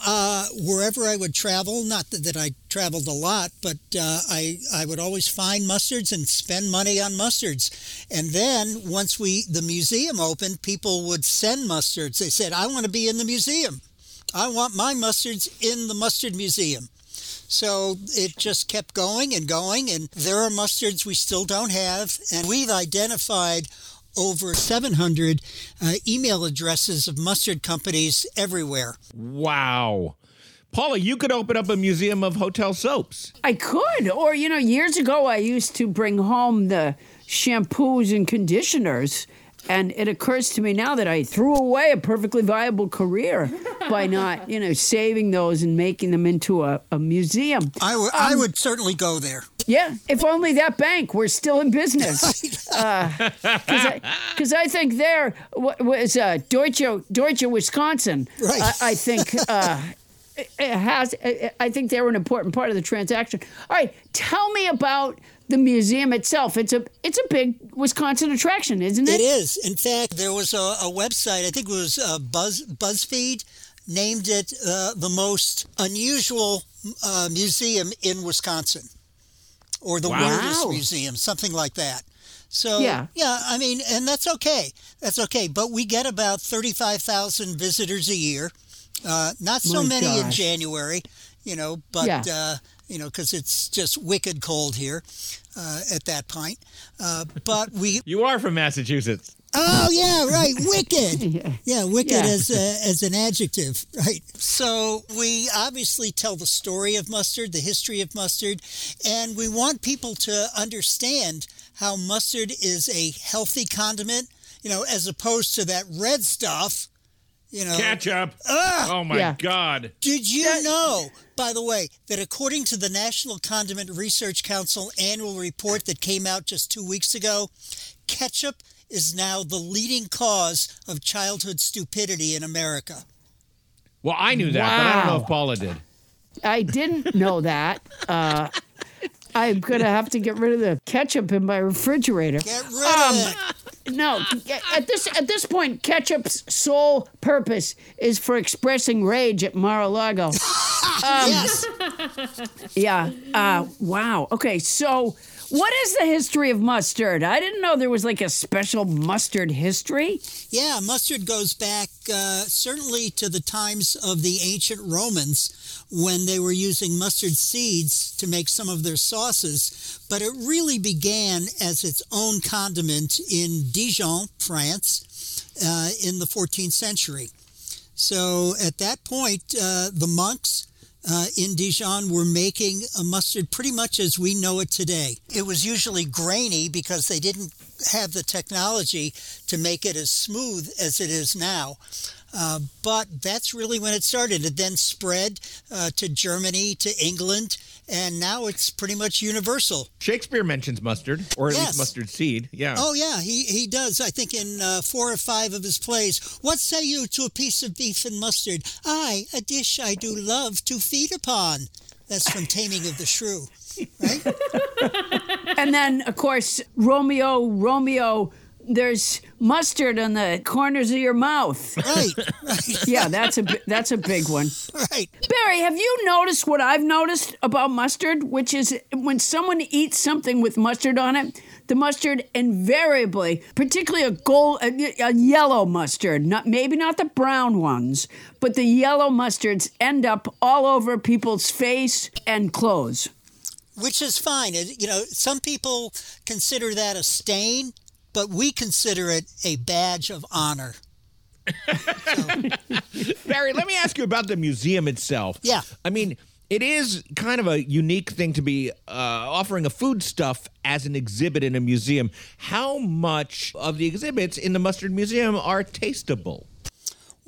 wherever I would travel, not that I traveled a lot, but I would always find mustards and spend money on mustards. And then once the museum opened, people would send mustards. They said, "I want to be in the museum. I want my mustards in the Mustard Museum." So it just kept going and going. And there are mustards we still don't have. And we've identified over 700 email addresses of mustard companies everywhere. Wow. Paula, you could open up a museum of hotel soaps. I could. Or, you know, years ago, I used to bring home the shampoos and conditioners And it occurs to me now that I threw away a perfectly viable career by not, saving those and making them into a museum. I would certainly go there. Yeah, if only that bank were still in business. Because I think there was Deutsche Wisconsin. Right. I think I think they were an important part of the transaction. All right, tell me about the museum itself. It's a big Wisconsin attraction, isn't it? It is. In fact, there was a website, I think it was BuzzFeed, named it the most unusual museum in Wisconsin, or the weirdest museum, something like that. So, and that's okay. That's okay. But we get about 35,000 visitors a year. Not so many in January, but... Yeah. Because it's just wicked cold here at that point. But we... You are from Massachusetts. Oh, yeah, right. Wicked. Yeah, wicked as an adjective, right. So we obviously tell the story of mustard, the history of mustard, and we want people to understand how mustard is a healthy condiment, as opposed to that red stuff. Ketchup. Ugh! Oh, my God. Did you know, by the way, that according to the National Condiment Research Council annual report that came out just 2 weeks ago, ketchup is now the leading cause of childhood stupidity in America. Well, I knew that, but I don't know if Paula did. I didn't know that. I'm going to have to get rid of the ketchup in my refrigerator. Get rid of it. No, at this point, ketchup's sole purpose is for expressing rage at Mar-a-Lago. Yes. Yeah. Wow. Okay, so what is the history of mustard? I didn't know there was like a special mustard history. Yeah, mustard goes back certainly to the times of the ancient Romans when they were using mustard seeds to make some of their sauces. But it really began as its own condiment in Dijon, France, in the 14th century. So at that point, the monks... in Dijon, we're making a mustard pretty much as we know it today. It was usually grainy because they didn't have the technology to make it as smooth as it is now. But that's really when it started. It then spread to Germany, to England, and now it's pretty much universal. Shakespeare mentions mustard, or at least mustard seed. Yeah. Oh, yeah, he does, I think, in 4 or 5 of his plays. What say you to a piece of beef and mustard? Aye, a dish I do love to feed upon. That's from Taming of the Shrew, right? And then, of course, Romeo... There's mustard on the corners of your mouth. Right. Yeah, that's a big one. Right. Barry, have you noticed what I've noticed about mustard, which is when someone eats something with mustard on it, the mustard invariably, particularly a yellow mustard, maybe not the brown ones, but the yellow mustards end up all over people's face and clothes. Which is fine. Some people consider that a stain. But we consider it a badge of honor. Barry, let me ask you about the museum itself. Yeah. I mean, it is kind of a unique thing to be offering a foodstuff as an exhibit in a museum. How much of the exhibits in the Mustard Museum are tasteable?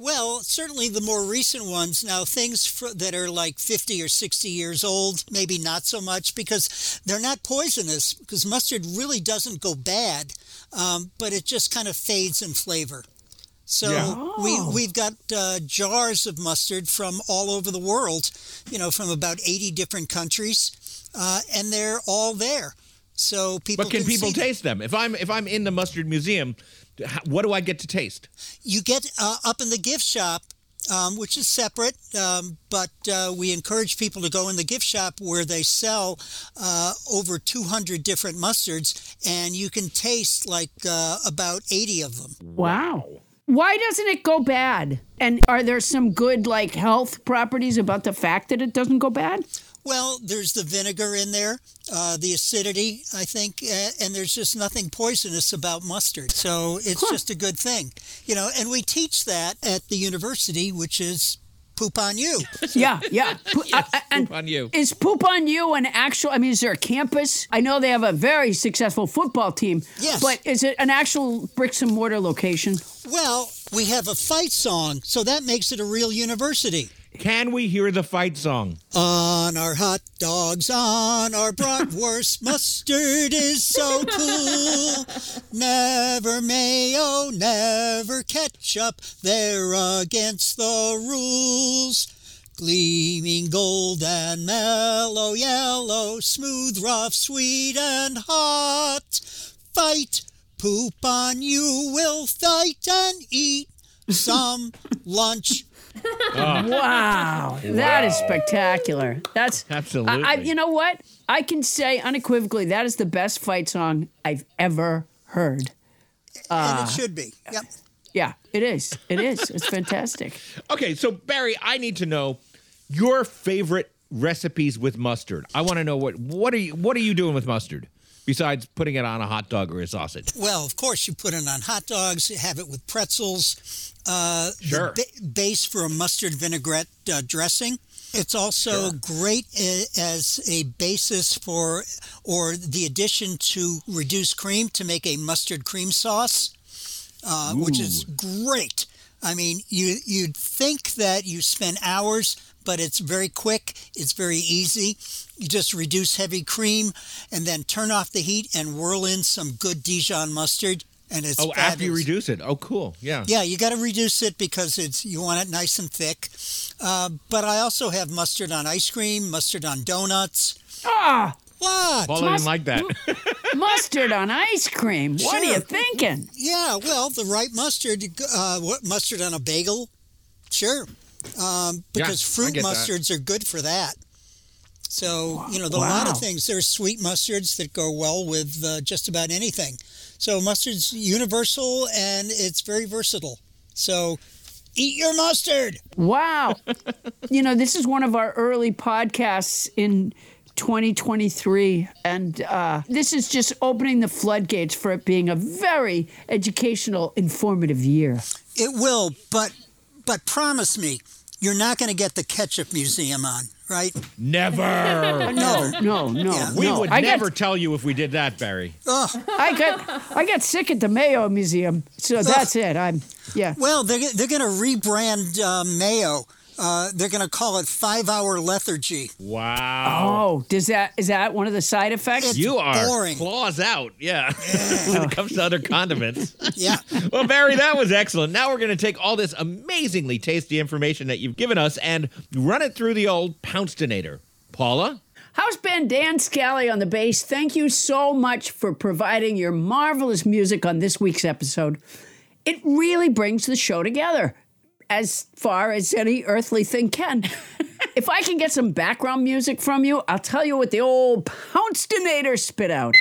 Well, certainly the more recent ones. Now, things that are like 50 or 60 years old, maybe not so much because they're not poisonous because mustard really doesn't go bad, but it just kind of fades in flavor. So we've got jars of mustard from all over the world, from about 80 different countries, and they're all there. So people But can people taste them? If I'm in the Mustard Museum... What do I get to taste? You get up in the gift shop, which is separate, but we encourage people to go in the gift shop where they sell over 200 different mustards, and you can taste like about 80 of them. Wow. Why doesn't it go bad? And are there some good like health properties about the fact that it doesn't go bad? Well, there's the vinegar in there, the acidity, I think, and there's just nothing poisonous about mustard. So it's just a good thing. And we teach that at the university, which is Poupon U. Yeah. Poupon U. Is Poupon U an actual, I mean, is there a campus? I know they have a very successful football team. Yes. But is it an actual bricks and mortar location? Well, we have a fight song, so that makes it a real university. Can we hear the fight song? On our hot dogs, on our bratwurst, mustard is so cool. Never mayo, never ketchup, they're against the rules. Gleaming gold and mellow yellow, smooth, rough, sweet, and hot. Fight, Poupon, you will fight and eat some lunch. Wow. That is spectacular. That's absolutely. You know what? I can say unequivocally that is the best fight song I've ever heard. And it should be. Yep. Yeah, it is. It is. It's fantastic. Okay, so Barry, I need to know your favorite recipes with mustard. I want to know what are you doing with mustard? Besides putting it on a hot dog or a sausage? Well, of course, you put it on hot dogs, have it with pretzels. Sure. Base for a mustard vinaigrette dressing. It's also great as a basis for, or the addition to reduced cream to make a mustard cream sauce, which is great. I mean, you'd think that you spend hours, but it's very quick. It's very easy. You just reduce heavy cream and then turn off the heat and whirl in some good Dijon mustard, and it's fabulous. After you reduce it. Oh, cool. Yeah. Yeah, you got to reduce it because you want it nice and thick. But I also have mustard on ice cream, mustard on donuts. Ah! What? Paula didn't like that. Mustard on ice cream? What are you thinking? Yeah, well, the right mustard. Mustard on a bagel? Sure. Because fruit mustards are good for that. So, a lot of things. There's sweet mustards that go well with just about anything. So mustard's universal and it's very versatile. So eat your mustard. Wow. This is one of our early podcasts in 2023, and this is just opening the floodgates for it being a very educational, informative year. It will, but promise me, you're not going to get the Ketchup Museum on, right? Never. No. Yeah. We would never tell you if we did that, Barry. Oh. I got sick at the Mayo Museum, so that's it. Well, they're going to rebrand Mayo. They're going to call it 5-hour lethargy. Wow. Oh, is that one of the side effects? It's boring. Claws out, when it comes to other condiments. Yeah. Well, Barry, that was excellent. Now we're going to take all this amazingly tasty information that you've given us and run it through the old Poundstonator. Paula? House band Dan Scally on the bass, thank you so much for providing your marvelous music on this week's episode. It really brings the show together, as far as any earthly thing can. If I can get some background music from you, I'll tell you what the old Poundstonator spit out.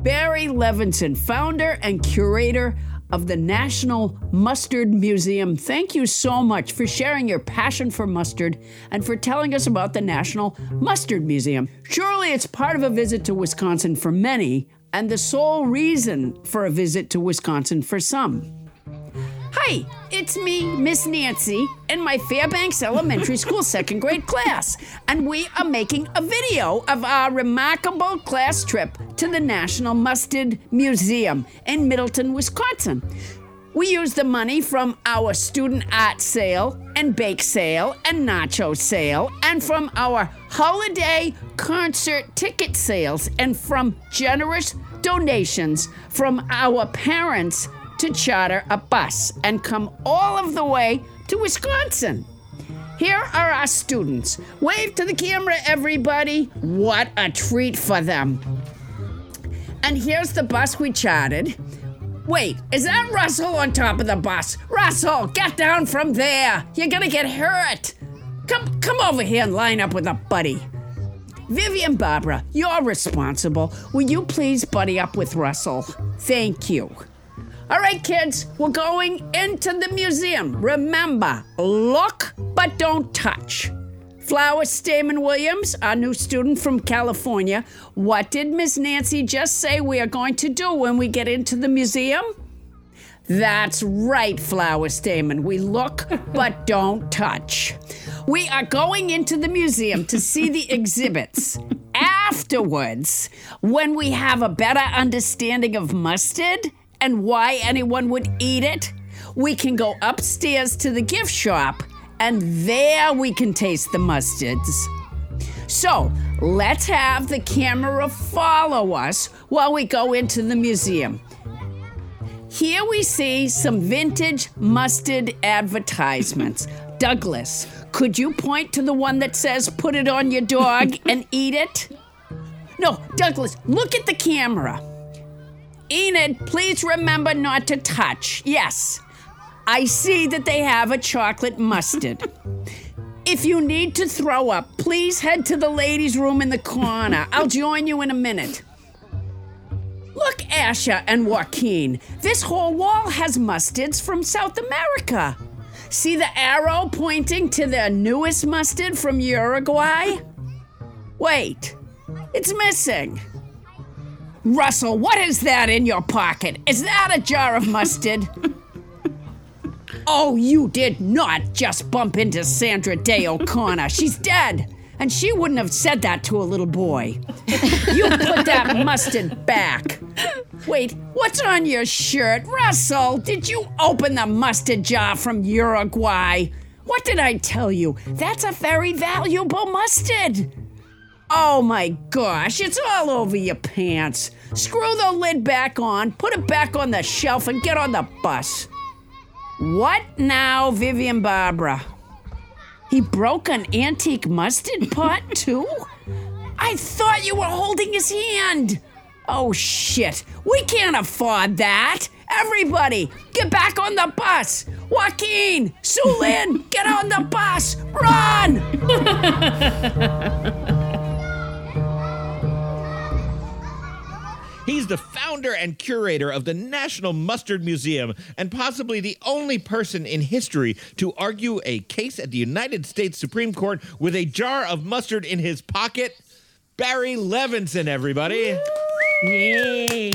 Barry Levenson, founder and curator of the National Mustard Museum. Thank you so much for sharing your passion for mustard and for telling us about the National Mustard Museum. Surely it's part of a visit to Wisconsin for many, and the sole reason for a visit to Wisconsin for some. Hi, it's me, Miss Nancy, and my Fairbanks Elementary School second grade class, and we are making a video of our remarkable class trip to the National Mustard Museum in Middleton, Wisconsin. We used the money from our student art sale and bake sale and nacho sale and from our holiday concert ticket sales and from generous donations from our parents to charter a bus and come all of the way to Wisconsin. Here are our students. Wave to the camera, everybody. What a treat for them. And here's the bus we chartered. Wait, is that Russell on top of the bus? Russell, get down from there. You're gonna get hurt. Come over here and line up with a buddy. Vivian Barbara, you're responsible. Will you please buddy up with Russell? Thank you. All right, kids, we're going into the museum. Remember, look, but don't touch. Flower Stamen Williams, our new student from California. What did Miss Nancy just say we are going to do when we get into the museum? That's right, Flower Stamen. We look but don't touch. We are going into the museum to see the exhibits. Afterwards, when we have a better understanding of mustard and why anyone would eat it, we can go upstairs to the gift shop and there we can taste the mustards. So let's have the camera follow us while we go into the museum. Here we see some vintage mustard advertisements. Douglas, could you point to the one that says, put it on your dog and eat it? No, Douglas, look at the camera. Enid, please remember not to touch. Yes, I see that they have a chocolate mustard. If you need to throw up, please head to the ladies' room in the corner. I'll join you in a minute. Look, Asha and Joaquin, this whole wall has mustards from South America. See the arrow pointing to their newest mustard from Uruguay? Wait, it's missing. Russell, what is that in your pocket? Is that a jar of mustard? Oh, you did not just bump into Sandra Day O'Connor. She's dead. And she wouldn't have said that to a little boy. You put that mustard back. Wait, what's on your shirt? Russell, did you open the mustard jar from Uruguay? What did I tell you? That's a very valuable mustard. Oh my gosh, it's all over your pants. Screw the lid back on, put it back on the shelf and get on the bus. What now, Vivian Barbara? He broke an antique mustard pot, too? I thought you were holding his hand. Oh, shit. We can't afford that. Everybody, get back on the bus. Joaquin, Sue Lynn, get on the bus. Run! He's the founder and curator of the National Mustard Museum and possibly the only person in history to argue a case at the United States Supreme Court with a jar of mustard in his pocket. Barry Levenson, everybody. Yay.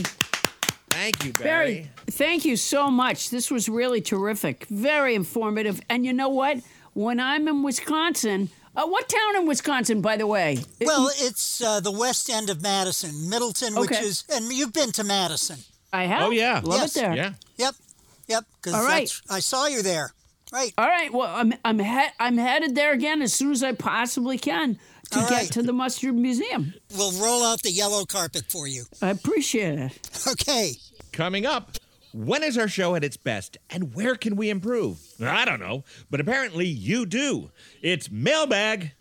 Thank you, Barry. Thank you so much. This was really terrific. Very informative. And you know what? When I'm in Wisconsin... what town in Wisconsin, by the way? Well, it's the west end of Madison, Middleton, okay. Which is, and you've been to Madison. I have. Oh, yeah. Love it there. Yeah. Yep. All right. I saw you there. Right. All right. Well, I'm headed there again as soon as I possibly can to get to the Mustard Museum. We'll roll out the yellow carpet for you. I appreciate it. Okay. Coming up. When is our show at its best, and where can we improve? I don't know, but apparently you do. It's Mailbag,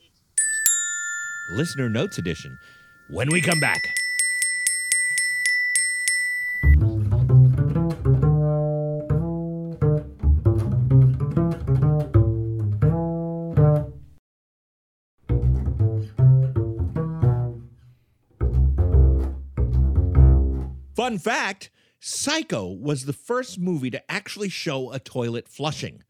Listener Notes Edition, when we come back. Fun fact... Psycho was the first movie to actually show a toilet flushing.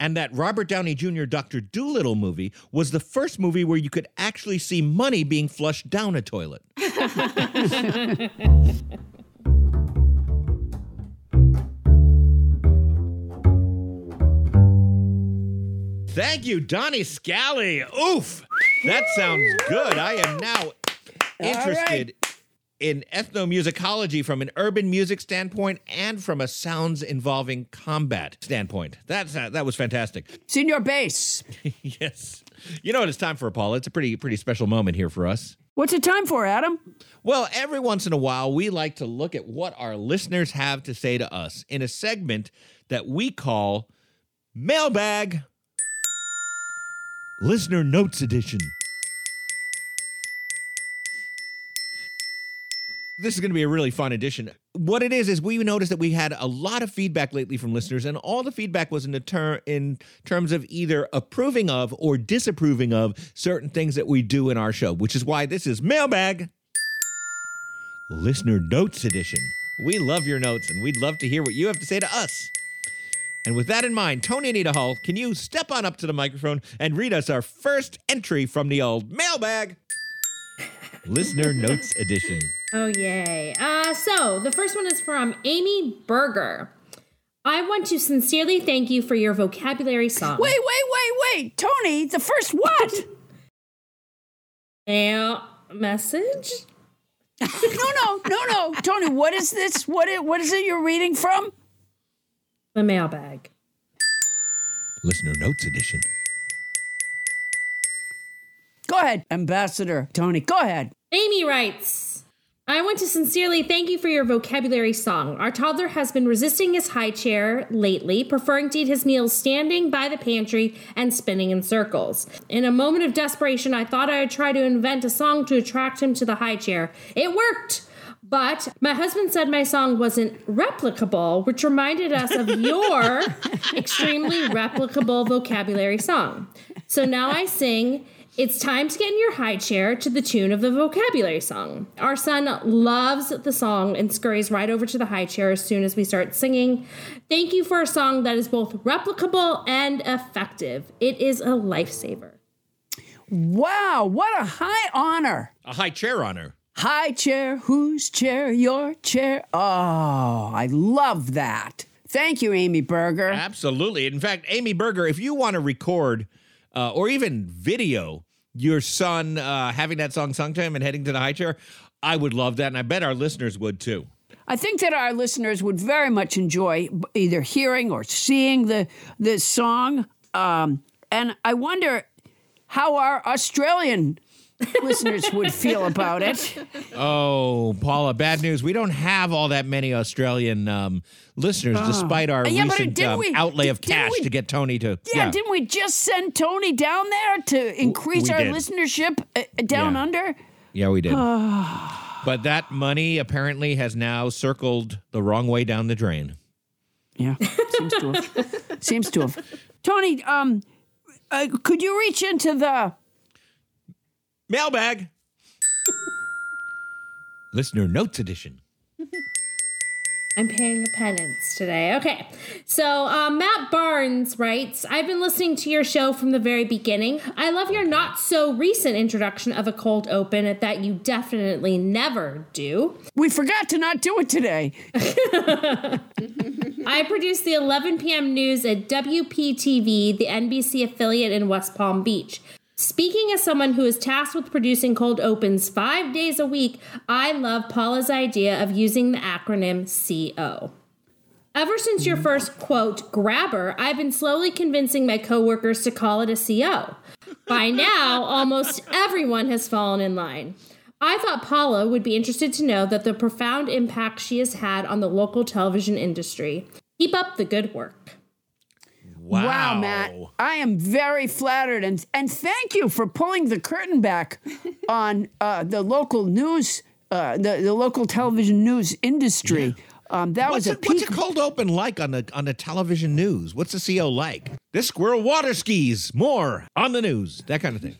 And that Robert Downey Jr. Dr. Dolittle movie was the first movie where you could actually see money being flushed down a toilet. Thank you, Donnie Scally. Oof! That sounds good. I am now interested in ethnomusicology from an urban music standpoint and from a sounds involving combat standpoint. That was fantastic. Senior bass. Yes. You know what it's time for, Paula? It's a pretty special moment here for us. What's it time for, Adam? Well, every once in a while, we like to look at what our listeners have to say to us in a segment that we call Mailbag Listener Notes Edition. This is going to be a really fun edition. What it is we noticed that we had a lot of feedback lately from listeners, and all the feedback was in terms of either approving of or disapproving of certain things that we do in our show, which is why this is Mailbag Listener Notes Edition. We love your notes, and we'd love to hear what you have to say to us. And with that in mind, Tonya Anita Hull, can you step on up to the microphone and read us our first entry from the old mailbag? Listener Notes Edition. Oh, yay. So the first one is from Amy Berger. I want to sincerely thank you for your vocabulary song. Wait. Tony, the first what? Mail message? No. Tony, what is this? What is it you're reading from? The mailbag. Listener Notes Edition. Go ahead, Ambassador Tony. Go ahead. Amy writes, I want to sincerely thank you for your vocabulary song. Our toddler has been resisting his high chair lately, preferring to eat his meals standing by the pantry and spinning in circles. In a moment of desperation, I thought I would try to invent a song to attract him to the high chair. It worked! But my husband said my song wasn't replicable, which reminded us of your extremely replicable vocabulary song. So now I sing... It's time to get in your high chair to the tune of the vocabulary song. Our son loves the song and scurries right over to the high chair as soon as we start singing. Thank you for a song that is both replicable and effective. It is a lifesaver. Wow, what a high honor. A high chair honor. High chair, whose chair, your chair. Oh, I love that. Thank you, Amy Berger. Absolutely. In fact, Amy Berger, if you want to record or even video your son having that song sung to him and heading to the high chair, I would love that, and I bet our listeners would too. I think that our listeners would very much enjoy either hearing or seeing the song. And I wonder how our Australian listeners would feel about it. Oh, Paula, bad news. We don't have all that many Australian listeners, despite our recent outlay of cash to get Tony to... Yeah, didn't we just send Tony down there to increase our listenership down under? Yeah, we did. But that money apparently has now circled the wrong way down the drain. Yeah, seems to have. Tony, could you reach into the... mailbag. Listener Notes Edition. I'm paying a penance today. Okay. So Matt Barnes writes, I've been listening to your show from the very beginning. I love your not so recent introduction of a cold open that you definitely never do. We forgot to not do it today. I produce the 11 p.m. news at WPTV, the NBC affiliate in West Palm Beach. Speaking as someone who is tasked with producing cold opens 5 days a week, I love Paula's idea of using the acronym CO. Ever since your first, quote, grabber, I've been slowly convincing my coworkers to call it a CO. By now, almost everyone has fallen in line. I thought Paula would be interested to know that the profound impact she has had on the local television industry. Keep up the good work. Wow, Matt. I am very flattered. And thank you for pulling the curtain back on the local news, the local television news industry. Yeah. What's a cold open like on the television news? What's the CO like? This squirrel water skis more on the news, that kind of thing.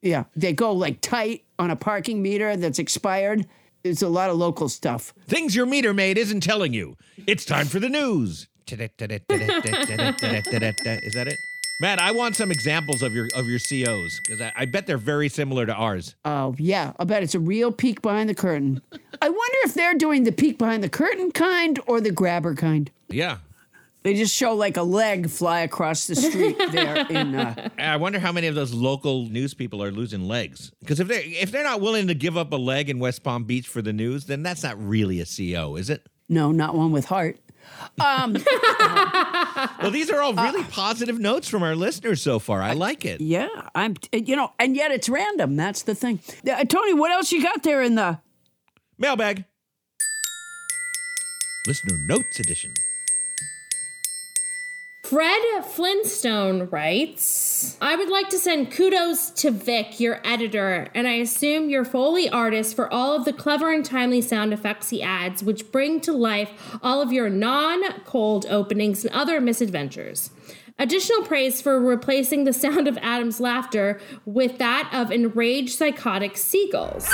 Yeah, they go like tight on a parking meter that's expired. It's a lot of local stuff. Things your meter maid isn't telling you. It's time for the news. Is that it? Matt, I want some examples of your COs, because I bet they're very similar to ours. Oh, yeah. I bet it's a real peek behind the curtain. I wonder if they're doing the peek behind the curtain kind or the grabber kind. Yeah. They just show like a leg fly across the street there. I wonder how many of those local news people are losing legs. Because if they're not willing to give up a leg in West Palm Beach for the news, then that's not really a CO, is it? No, not one with heart. Well, these are all really positive notes from our listeners so far. I like it. Yeah, and yet it's random. That's the thing. Tony, what else you got there in the mailbag? Listener Notes Edition. Fred Flintstone writes, I would like to send kudos to Vic, your editor, and I assume your Foley artist for all of the clever and timely sound effects he adds, which bring to life all of your non-cold openings and other misadventures. Additional praise for replacing the sound of Adam's laughter with that of enraged psychotic seagulls.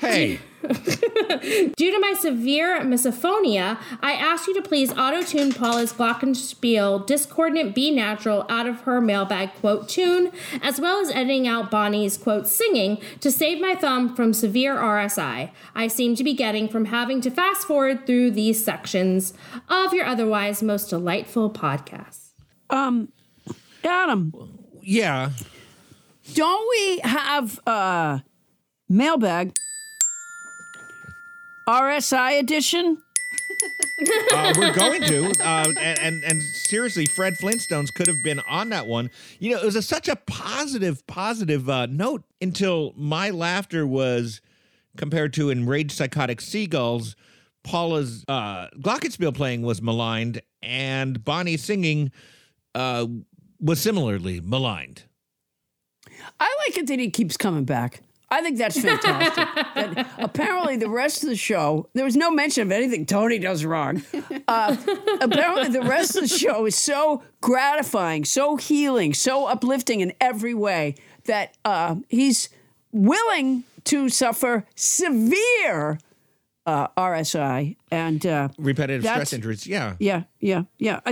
Hey. Due to my severe misophonia, I ask you to please auto-tune Paula's glockenspiel discordant B natural out of her mailbag, quote, tune, as well as editing out Bonnie's, quote, singing to save my thumb from severe RSI I seem to be getting from having to fast forward through these sections of your otherwise most delightful podcast. Adam. Yeah. Don't we have mailbag RSI edition? We're going to. And seriously, Fred Flintstones could have been on that one. You know, it was such a positive note until my laughter was compared to enraged psychotic seagulls. Paula's glockenspiel playing was maligned, and Bonnie singing was similarly maligned. I like it that he keeps coming back. I think that's fantastic. And apparently, the rest of the show, there was no mention of anything Tony does wrong. Apparently, the rest of the show is so gratifying, so healing, so uplifting in every way that he's willing to suffer severe RSI and repetitive stress injuries. Yeah. I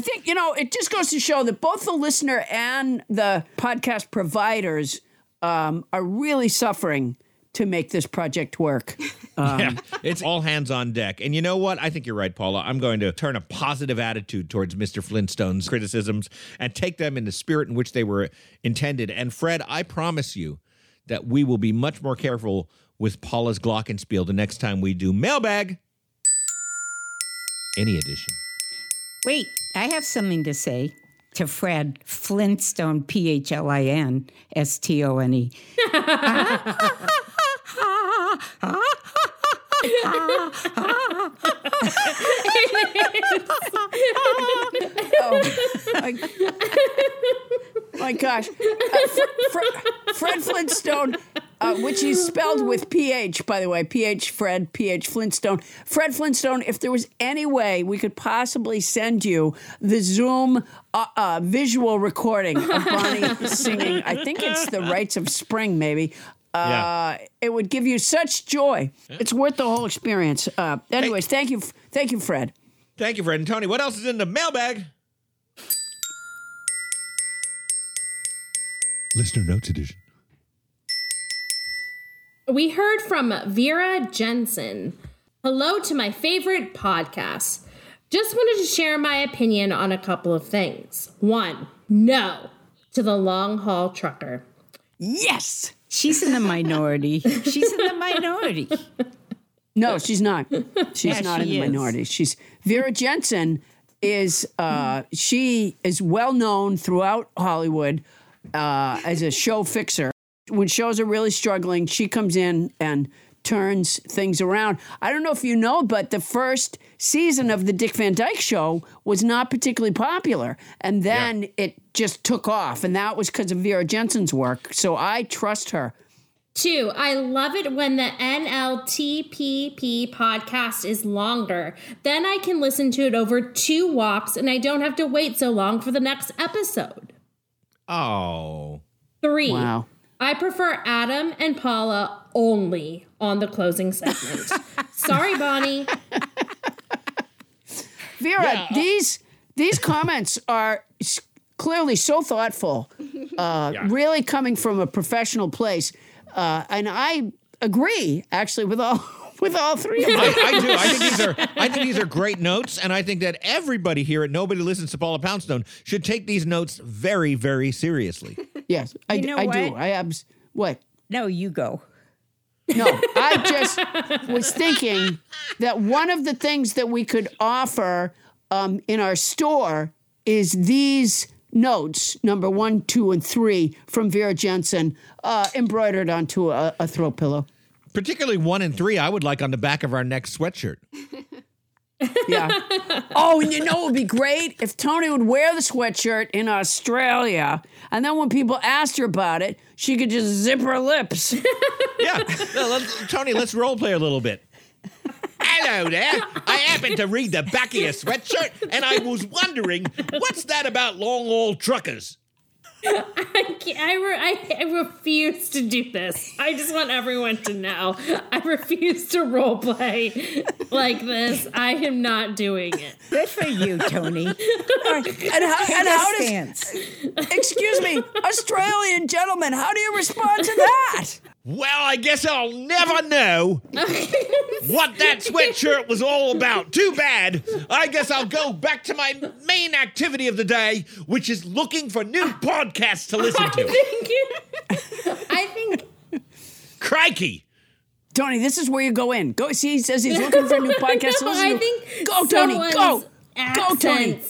think, it just goes to show that both the listener and the podcast providers are really suffering to make this project work. It's all hands on deck. And you know what? I think you're right, Paula. I'm going to turn a positive attitude towards Mr. Flintstone's criticisms and take them in the spirit in which they were intended. And Fred, I promise you that we will be much more careful with Paula's glockenspiel the next time we do mailbag any edition. Wait, I have something to say to Fred Flintstone, P-H-L-I-N-S-T-O-N-E. My gosh. Fred Flintstone, which is spelled with P-H, by the way. P-H Fred, P-H Flintstone. Fred Flintstone, if there was any way we could possibly send you the Zoom visual recording of Bonnie singing, I think it's The Rites of Spring, maybe. It would give you such joy. It's worth the whole experience. Anyways, hey. Thank you, Fred. Thank you, Fred. And Tony, what else is in the mailbag? Listener Notes Edition. We heard from Vera Jensen. Hello to my favorite podcast. Just wanted to share my opinion on a couple of things. One, no to the long haul trucker. Yes. She's in the minority. No, she's not. She's not in the minority. She's Vera Jensen is she is well known throughout Hollywood as a show fixer. When shows are really struggling, she comes in and turns things around. I don't know if you know, but the first season of the Dick Van Dyke Show was not particularly popular. And then it just took off. And that was because of Vera Jensen's work. So I trust her. Two, I love it when the NLTPP podcast is longer. Then I can listen to it over two walks and I don't have to wait so long for the next episode. Oh. Three. Wow. I prefer Adam and Paula only on the closing segment. Sorry, Bonnie. Vera, these comments are clearly so thoughtful, really coming from a professional place. And I agree, actually, with all three of them. I do. I think these are great notes, and I think that everybody here at Nobody Listens to Paula Poundstone should take these notes very, very seriously. Yes, I do. What? No, you go. No, I just was thinking that one of the things that we could offer in our store is these notes, number 1, 2, and 3 from Vera Jensen, embroidered onto a throw pillow. Particularly 1 and 3, I would like on the back of our next sweatshirt. Yeah. Oh, and it would be great if Tony would wear the sweatshirt in Australia, and then when people asked her about it, she could just zip her lips. Yeah. No, let's role play a little bit. Hello there. I happened to read the back of your sweatshirt, and I was wondering, what's that about long haul truckers? I refuse to do this. I just want everyone to know. I refuse to role play like this. I am not doing it. Good for you, Tony. Excuse me, Australian gentleman, how do you respond to that? Well, I guess I'll never know what that sweatshirt was all about. Too bad. I guess I'll go back to my main activity of the day, which is looking for new podcasts to listen to. I think. Crikey. Tony, this is where you go in. Go. See, he says he's looking for new podcasts to listen to. I think go, Tony. Go. Go, Tony.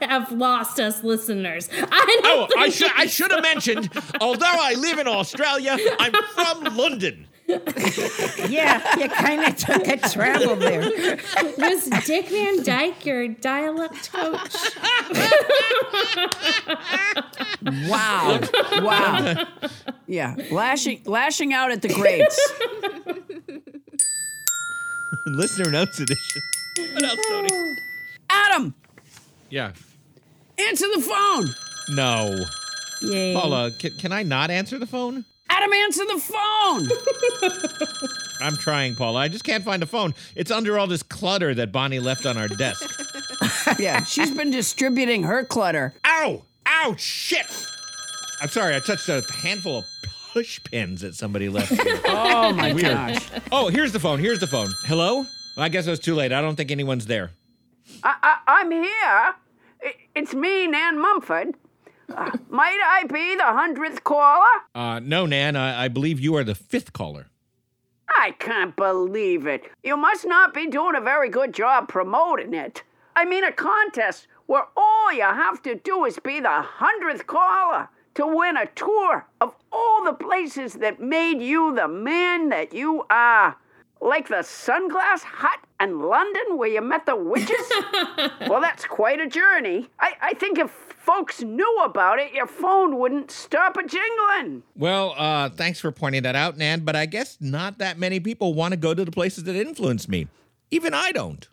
Have lost us listeners. I should have mentioned, although I live in Australia, I'm from London. Yeah, you kind of took a travel there. Was Dick Van Dyke your dialect coach? Wow. Yeah, lashing out at the greats. Listener notes edition. What else, Tony? Adam! Yeah. Answer the phone! No. Yay. Paula, can I not answer the phone? Adam, answer the phone! I'm trying, Paula. I just can't find the phone. It's under all this clutter that Bonnie left on our desk. Yeah, she's been distributing her clutter. Ow! Ow, shit! I'm sorry, I touched a handful of push pins that somebody left here. Oh, my gosh. Oh, here's the phone. Hello? Well, I guess I was too late. I don't think anyone's there. I'm here. It's me, Nan Mumford. Might I be the 100th caller? No, Nan. I believe you are the 5th caller. I can't believe it. You must not be doing a very good job promoting it. I mean, a contest where all you have to do is be the 100th caller to win a tour of all the places that made you the man that you are. Like the Sunglass Hut in London where you met the witches? Well, that's quite a journey. I think if folks knew about it, your phone wouldn't stop a jingling. Well, thanks for pointing that out, Nan, but I guess not that many people want to go to the places that influenced me. Even I don't.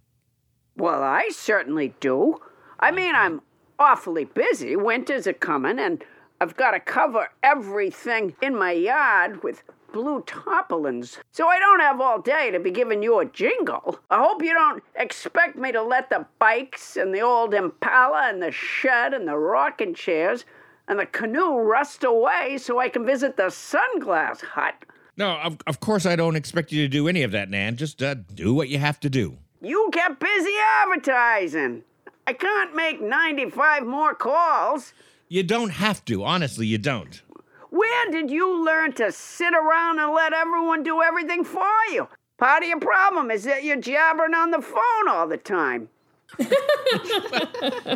Well, I certainly do. I mean, I'm awfully busy. Winters are coming, and I've got to cover everything in my yard with blue tarpaulins, so I don't have all day to be giving you a jingle. I hope you don't expect me to let the bikes and the old Impala and the shed and the rocking chairs and the canoe rust away so I can visit the Sunglass Hut. No, of course I don't expect you to do any of that, Nan. Just do what you have to do. You get busy advertising. I can't make 95 more calls. You don't have to. Honestly, you don't. Where did you learn to sit around and let everyone do everything for you? Part of your problem is that you're jabbering on the phone all the time.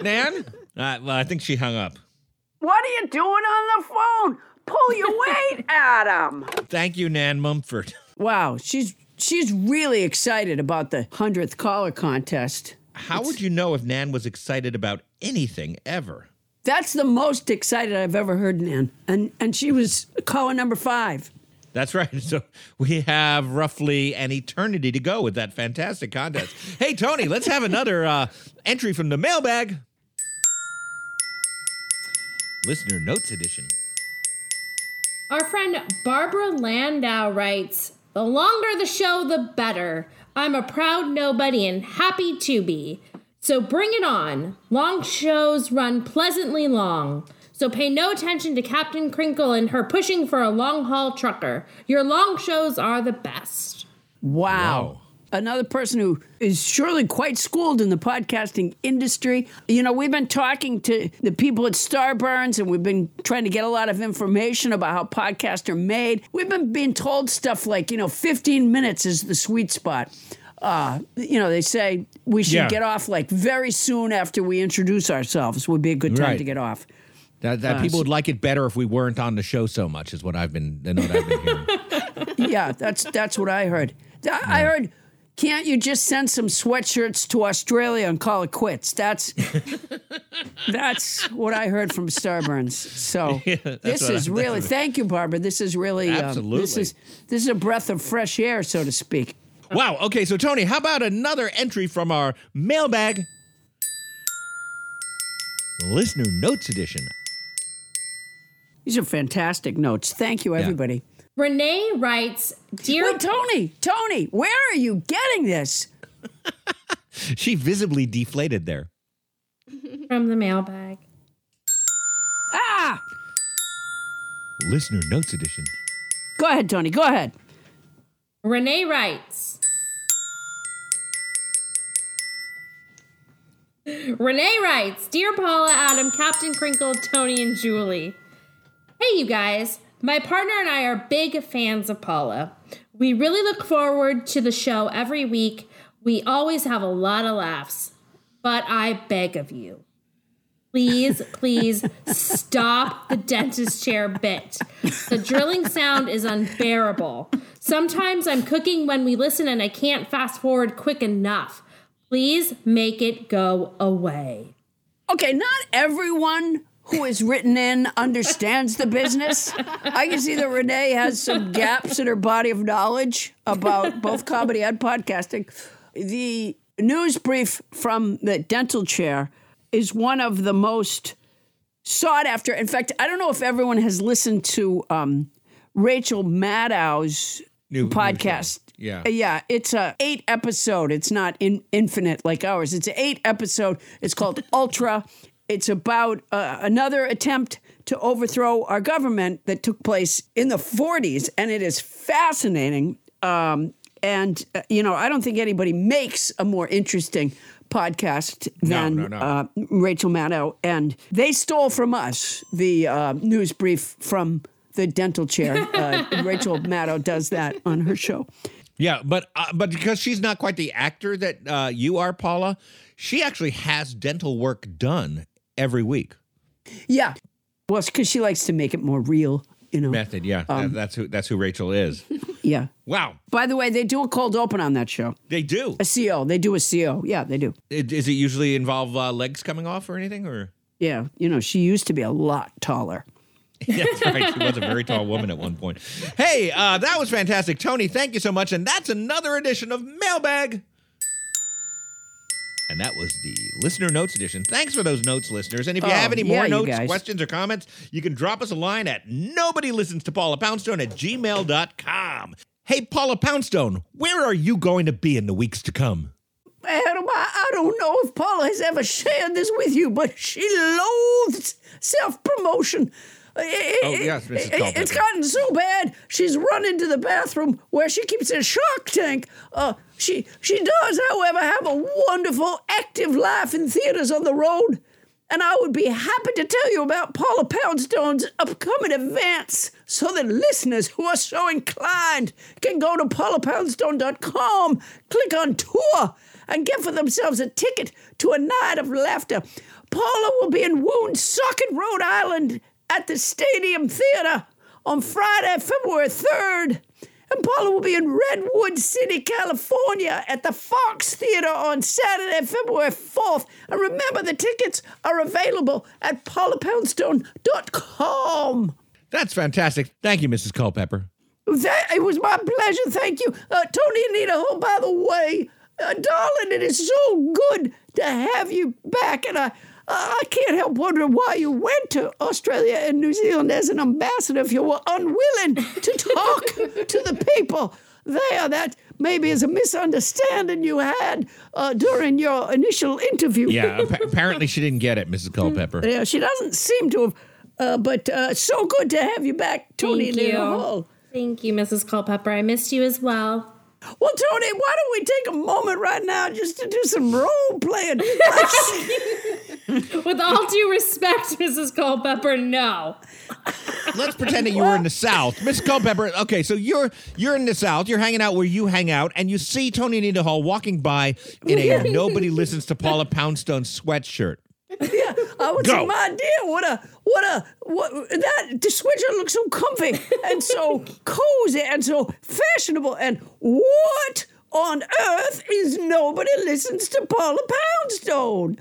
Nan? Well, I think she hung up. What are you doing on the phone? Pull your weight, Adam. Thank you, Nan Mumford. Wow, she's really excited about the 100th caller contest. How would you know if Nan was excited about anything ever? That's the most excited I've ever heard, Nan. And she was caller number 5. That's right. So we have roughly an eternity to go with that fantastic contest. Hey, Tony, let's have another entry from the mailbag. Listener Notes Edition. Our friend Barbara Landau writes, "The longer the show, the better. I'm a proud nobody and happy to be. So bring it on. Long shows run pleasantly long. So pay no attention to Captain Crinkle and her pushing for a long-haul trucker. Your long shows are the best." Wow. Another person who is surely quite schooled in the podcasting industry. You know, we've been talking to the people at Starburns, and we've been trying to get a lot of information about how podcasts are made. We've been being told stuff like, 15 minutes is the sweet spot. They say we should get off very soon after we introduce ourselves would be a good time to get off. That people would like it better if we weren't on the show so much is what I've been hearing. Yeah, that's what I heard. I heard, can't you just send some sweatshirts to Australia and call it quits? That's what I heard from Starburns. So thank you, Barbara. This is really this is a breath of fresh air, so to speak. Wow, okay, so Tony, how about another entry from our mailbag? Listener Notes Edition. These are fantastic notes. Thank you, everybody. Yeah. Renee writes, "Dear Tony, where are you getting this?" She visibly deflated there. From the mailbag. Ah! Listener Notes Edition. Go ahead, Tony. Go ahead. Renee writes. "Dear Paula, Adam, Captain Crinkle, Tony, and Julie. Hey, you guys. My partner and I are big fans of Paula. We really look forward to the show every week. We always have a lot of laughs. But I beg of you, please stop the dentist chair bit. The drilling sound is unbearable. Sometimes I'm cooking when we listen and I can't fast forward quick enough. Please make it go away." Okay, not everyone who is written in understands the business. I can see that Renee has some gaps in her body of knowledge about both comedy and podcasting. The news brief from the dental chair is one of the most sought after. In fact, I don't know if everyone has listened to Rachel Maddow's new podcast. Yeah, it's a 8-episode. It's not infinite like ours. It's an 8-episode. It's called Ultra. It's about another attempt to overthrow our government that took place in the 40s, and it is fascinating. And, I don't think anybody makes a more interesting podcast than Rachel Maddow. And they stole from us the news brief from the dental chair. Rachel Maddow does that on her show. Yeah, but because she's not quite the actor that you are, Paula, she actually has dental work done every week. Yeah. Well, it's because she likes to make it more real, Method, yeah. That's who Rachel is. Yeah. Wow. By the way, they do a cold open on that show. They do? They do a CO. Yeah, they do. Does it usually involve legs coming off or anything? Or yeah. She used to be a lot taller. That's right. She was a very tall woman at one point. Hey, that was fantastic. Tony, thank you so much. And that's another edition of Mailbag. And that was the Listener Notes Edition. Thanks for those notes, listeners. And if you have any more notes, questions, or comments, you can drop us a line at nobodylistenstopaulapoundstone@gmail.com. Hey, Paula Poundstone, where are you going to be in the weeks to come? Adam, I don't know if Paula has ever shared this with you, but she loathes self-promotion. Yes, Mrs. Culpert. It's gotten so bad, she's run into the bathroom where she keeps a Shark Tank. She does, however, have a wonderful, active life in theaters on the road. And I would be happy to tell you about Paula Poundstone's upcoming events so that listeners who are so inclined can go to paulapoundstone.com, click on tour, and get for themselves a ticket to a night of laughter. Paula will be in Woonsocket, Rhode Island, at the Stadium Theater on Friday, February 3rd. And Paula will be in Redwood City, California at the Fox Theater on Saturday, February 4th. And remember, the tickets are available at paulapoundstone.com. That's fantastic. Thank you, Mrs. Culpepper. It was my pleasure. Thank you. Tonya Anita Hull, by the way, darling, it is so good to have you back. And I can't help wondering why you went to Australia and New Zealand as an ambassador if you were unwilling to talk to the people there. That maybe is a misunderstanding you had during your initial interview. Yeah, apparently she didn't get it, Mrs. Culpepper. Yeah, she doesn't seem to have, but so good to have you back, Tony. Thank you. Hall. Thank you, Mrs. Culpepper. I missed you as well. Well, Tony, why don't we take a moment right now just to do some role-playing? With all due respect, Mrs. Culpepper, no. Let's pretend that you were in the South. Mrs. Culpepper, okay, so you're in the South. You're hanging out where you hang out, and you see Tonya Anita Hull walking by in a Nobody Listens to Paula Poundstone sweatshirt. Yeah, I would say, my dear, that sweatshirt looks so comfy and so cozy and so fashionable. And what on earth is Nobody Listens to Paula Poundstone?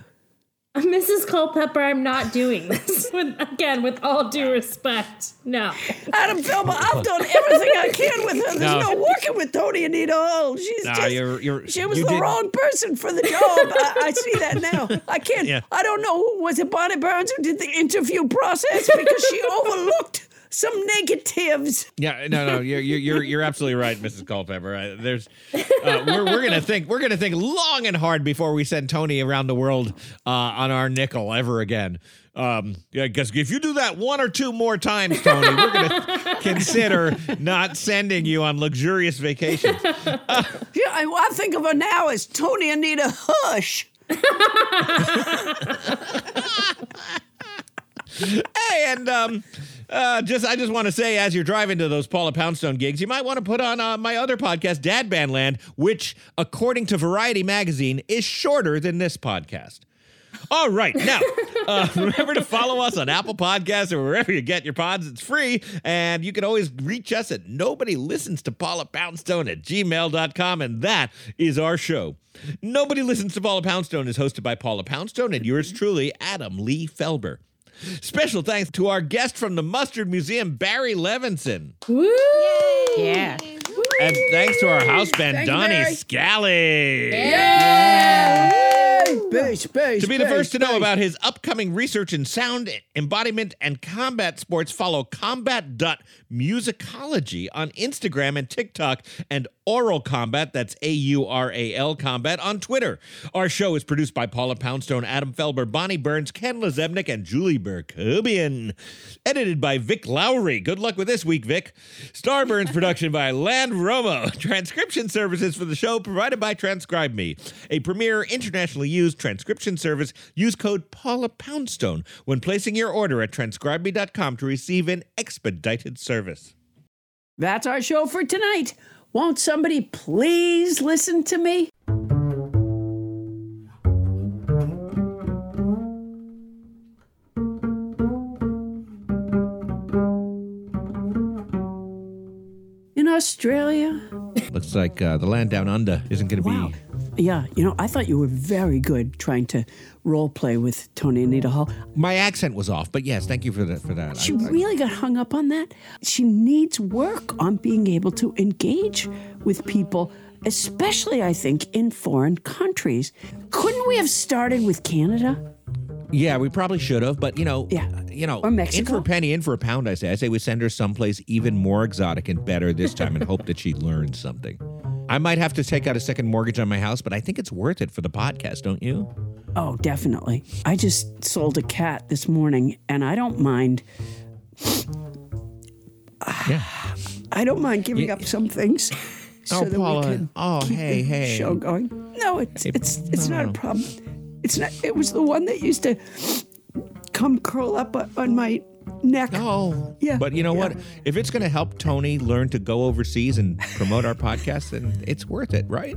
Mrs. Culpepper, I'm not doing this. With all due respect, no. Adam Felber, I've done everything I can with her. There's no working with Tonya Anita Hull. She's she was the wrong person for the job. I see that now. I can't. Yeah. I don't know who was it, Bonnie Burns, who did the interview process because she overlooked some negatives. Yeah, no, you're absolutely right, Mrs. Culpepper. There's, we're gonna think long and hard before we send Tony around the world on our nickel ever again. Because if you do that one or two more times, Tony, we're gonna consider not sending you on luxurious vacations. I think of her now as Tonya Anita Hush. Hey, and I just want to say, as you're driving to those Paula Poundstone gigs, you might want to put on my other podcast, Dad Bandland, which, according to Variety Magazine, is shorter than this podcast. All right, now, remember to follow us on Apple Podcasts or wherever you get your pods. It's free, and you can always reach us at nobodylistenstopaulapoundstone@gmail.com, and that is our show. Nobody Listens to Paula Poundstone is hosted by Paula Poundstone and yours truly, Adam Lee Felber. Special thanks to our guest from the Mustard Museum, Barry Levenson. Woo! Yay. Yeah. Woo. And thanks to our house band, Donnie Scally. Yeah! Space, to be the first to know about his upcoming research in sound, embodiment, and combat sports, follow combat.musicology on Instagram and TikTok, and Aural Combat, that's AURAL Combat, on Twitter. Our show is produced by Paula Poundstone, Adam Felber, Bonnie Burns, Ken Lezebnik, and Julie Berkobian. Edited by Vic Lowry. Good luck with this week, Vic. Starburns production by Land Romo. Transcription services for the show provided by TranscribeMe, a premier internationally used transcription service. Use code Paula Poundstone when placing your order at transcribeme.com to receive an expedited service. That's our show for tonight. Won't somebody please listen to me? In Australia? Looks like the land down under isn't going to be... Yeah, I thought you were very good trying to role play with Tonya Anita Hull. My accent was off, but yes, thank you for that. She really got hung up on that. She needs work on being able to engage with people, especially, I think, in foreign countries. Couldn't we have started with Canada? Yeah, we probably should have, but, or Mexico. In for a penny, in for a pound, I say. I say we send her someplace even more exotic and better this time and hope that she learns something. I might have to take out a second mortgage on my house, but I think it's worth it for the podcast, don't you? Oh, definitely. I just sold a cat this morning, and I don't mind. Yeah. I don't mind giving up some things so that Paula, we can keep the show going. No, it's not a problem. It's not. It was the one that used to come curl up on my neck. Oh, yeah. But you know what? If it's going to help Tony learn to go overseas and promote our podcast, then it's worth it, right?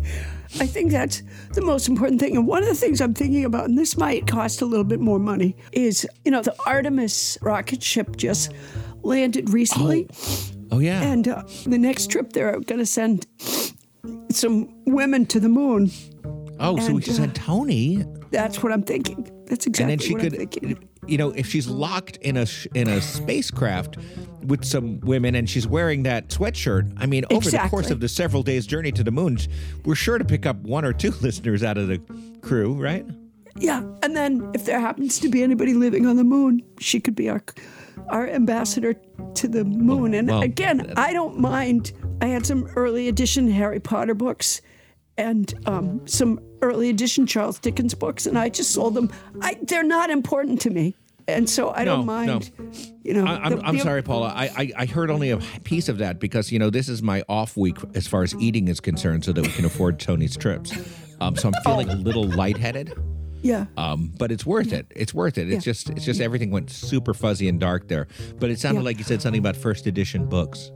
I think that's the most important thing. And one of the things I'm thinking about, and this might cost a little bit more money, is, the Artemis rocket ship just landed recently. Oh yeah. And the next trip, they're going to send some women to the moon. Oh, so we just had Tony. That's what I'm thinking. That's exactly what I'm thinking. If she's locked in a spacecraft with some women and she's wearing that sweatshirt, I mean, over the course of the several days' journey to the moon, we're sure to pick up one or two listeners out of the crew, right? Yeah, and then if there happens to be anybody living on the moon, she could be our ambassador to the moon. I don't mind. I had some early edition Harry Potter books and some early edition Charles Dickens books, and I just sold them. They're not important to me, and so I don't mind. No. I'm sorry, Paula. I heard only a piece of that because, this is my off week as far as eating is concerned so that we can afford Tony's trips. So I'm feeling a little lightheaded. Yeah. But it's worth it. It's worth it. It's just everything went super fuzzy and dark there. But it sounded like you said something about first edition books.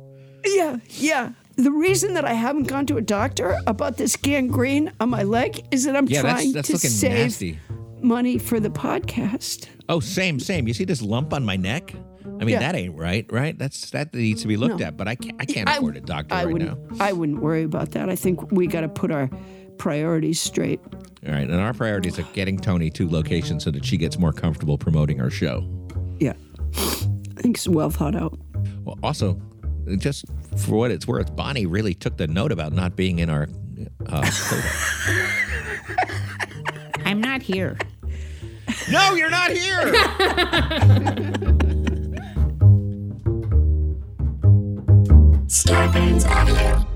Yeah, yeah. The reason that I haven't gone to a doctor about this gangrene on my leg is that I'm trying to save money for the podcast. Oh, same. You see this lump on my neck? I mean, that ain't right? That needs to be looked at, but I can't afford a doctor right now. I wouldn't worry about that. I think we got to put our priorities straight. All right. And our priorities are getting Tony to locations so that she gets more comfortable promoting her show. Yeah. I think it's well thought out. Well, also, just for what it's worth, Bonnie really took the note about not being in our I'm not here. No, you're not here! Starburns Audio,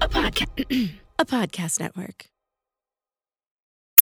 a podcast network.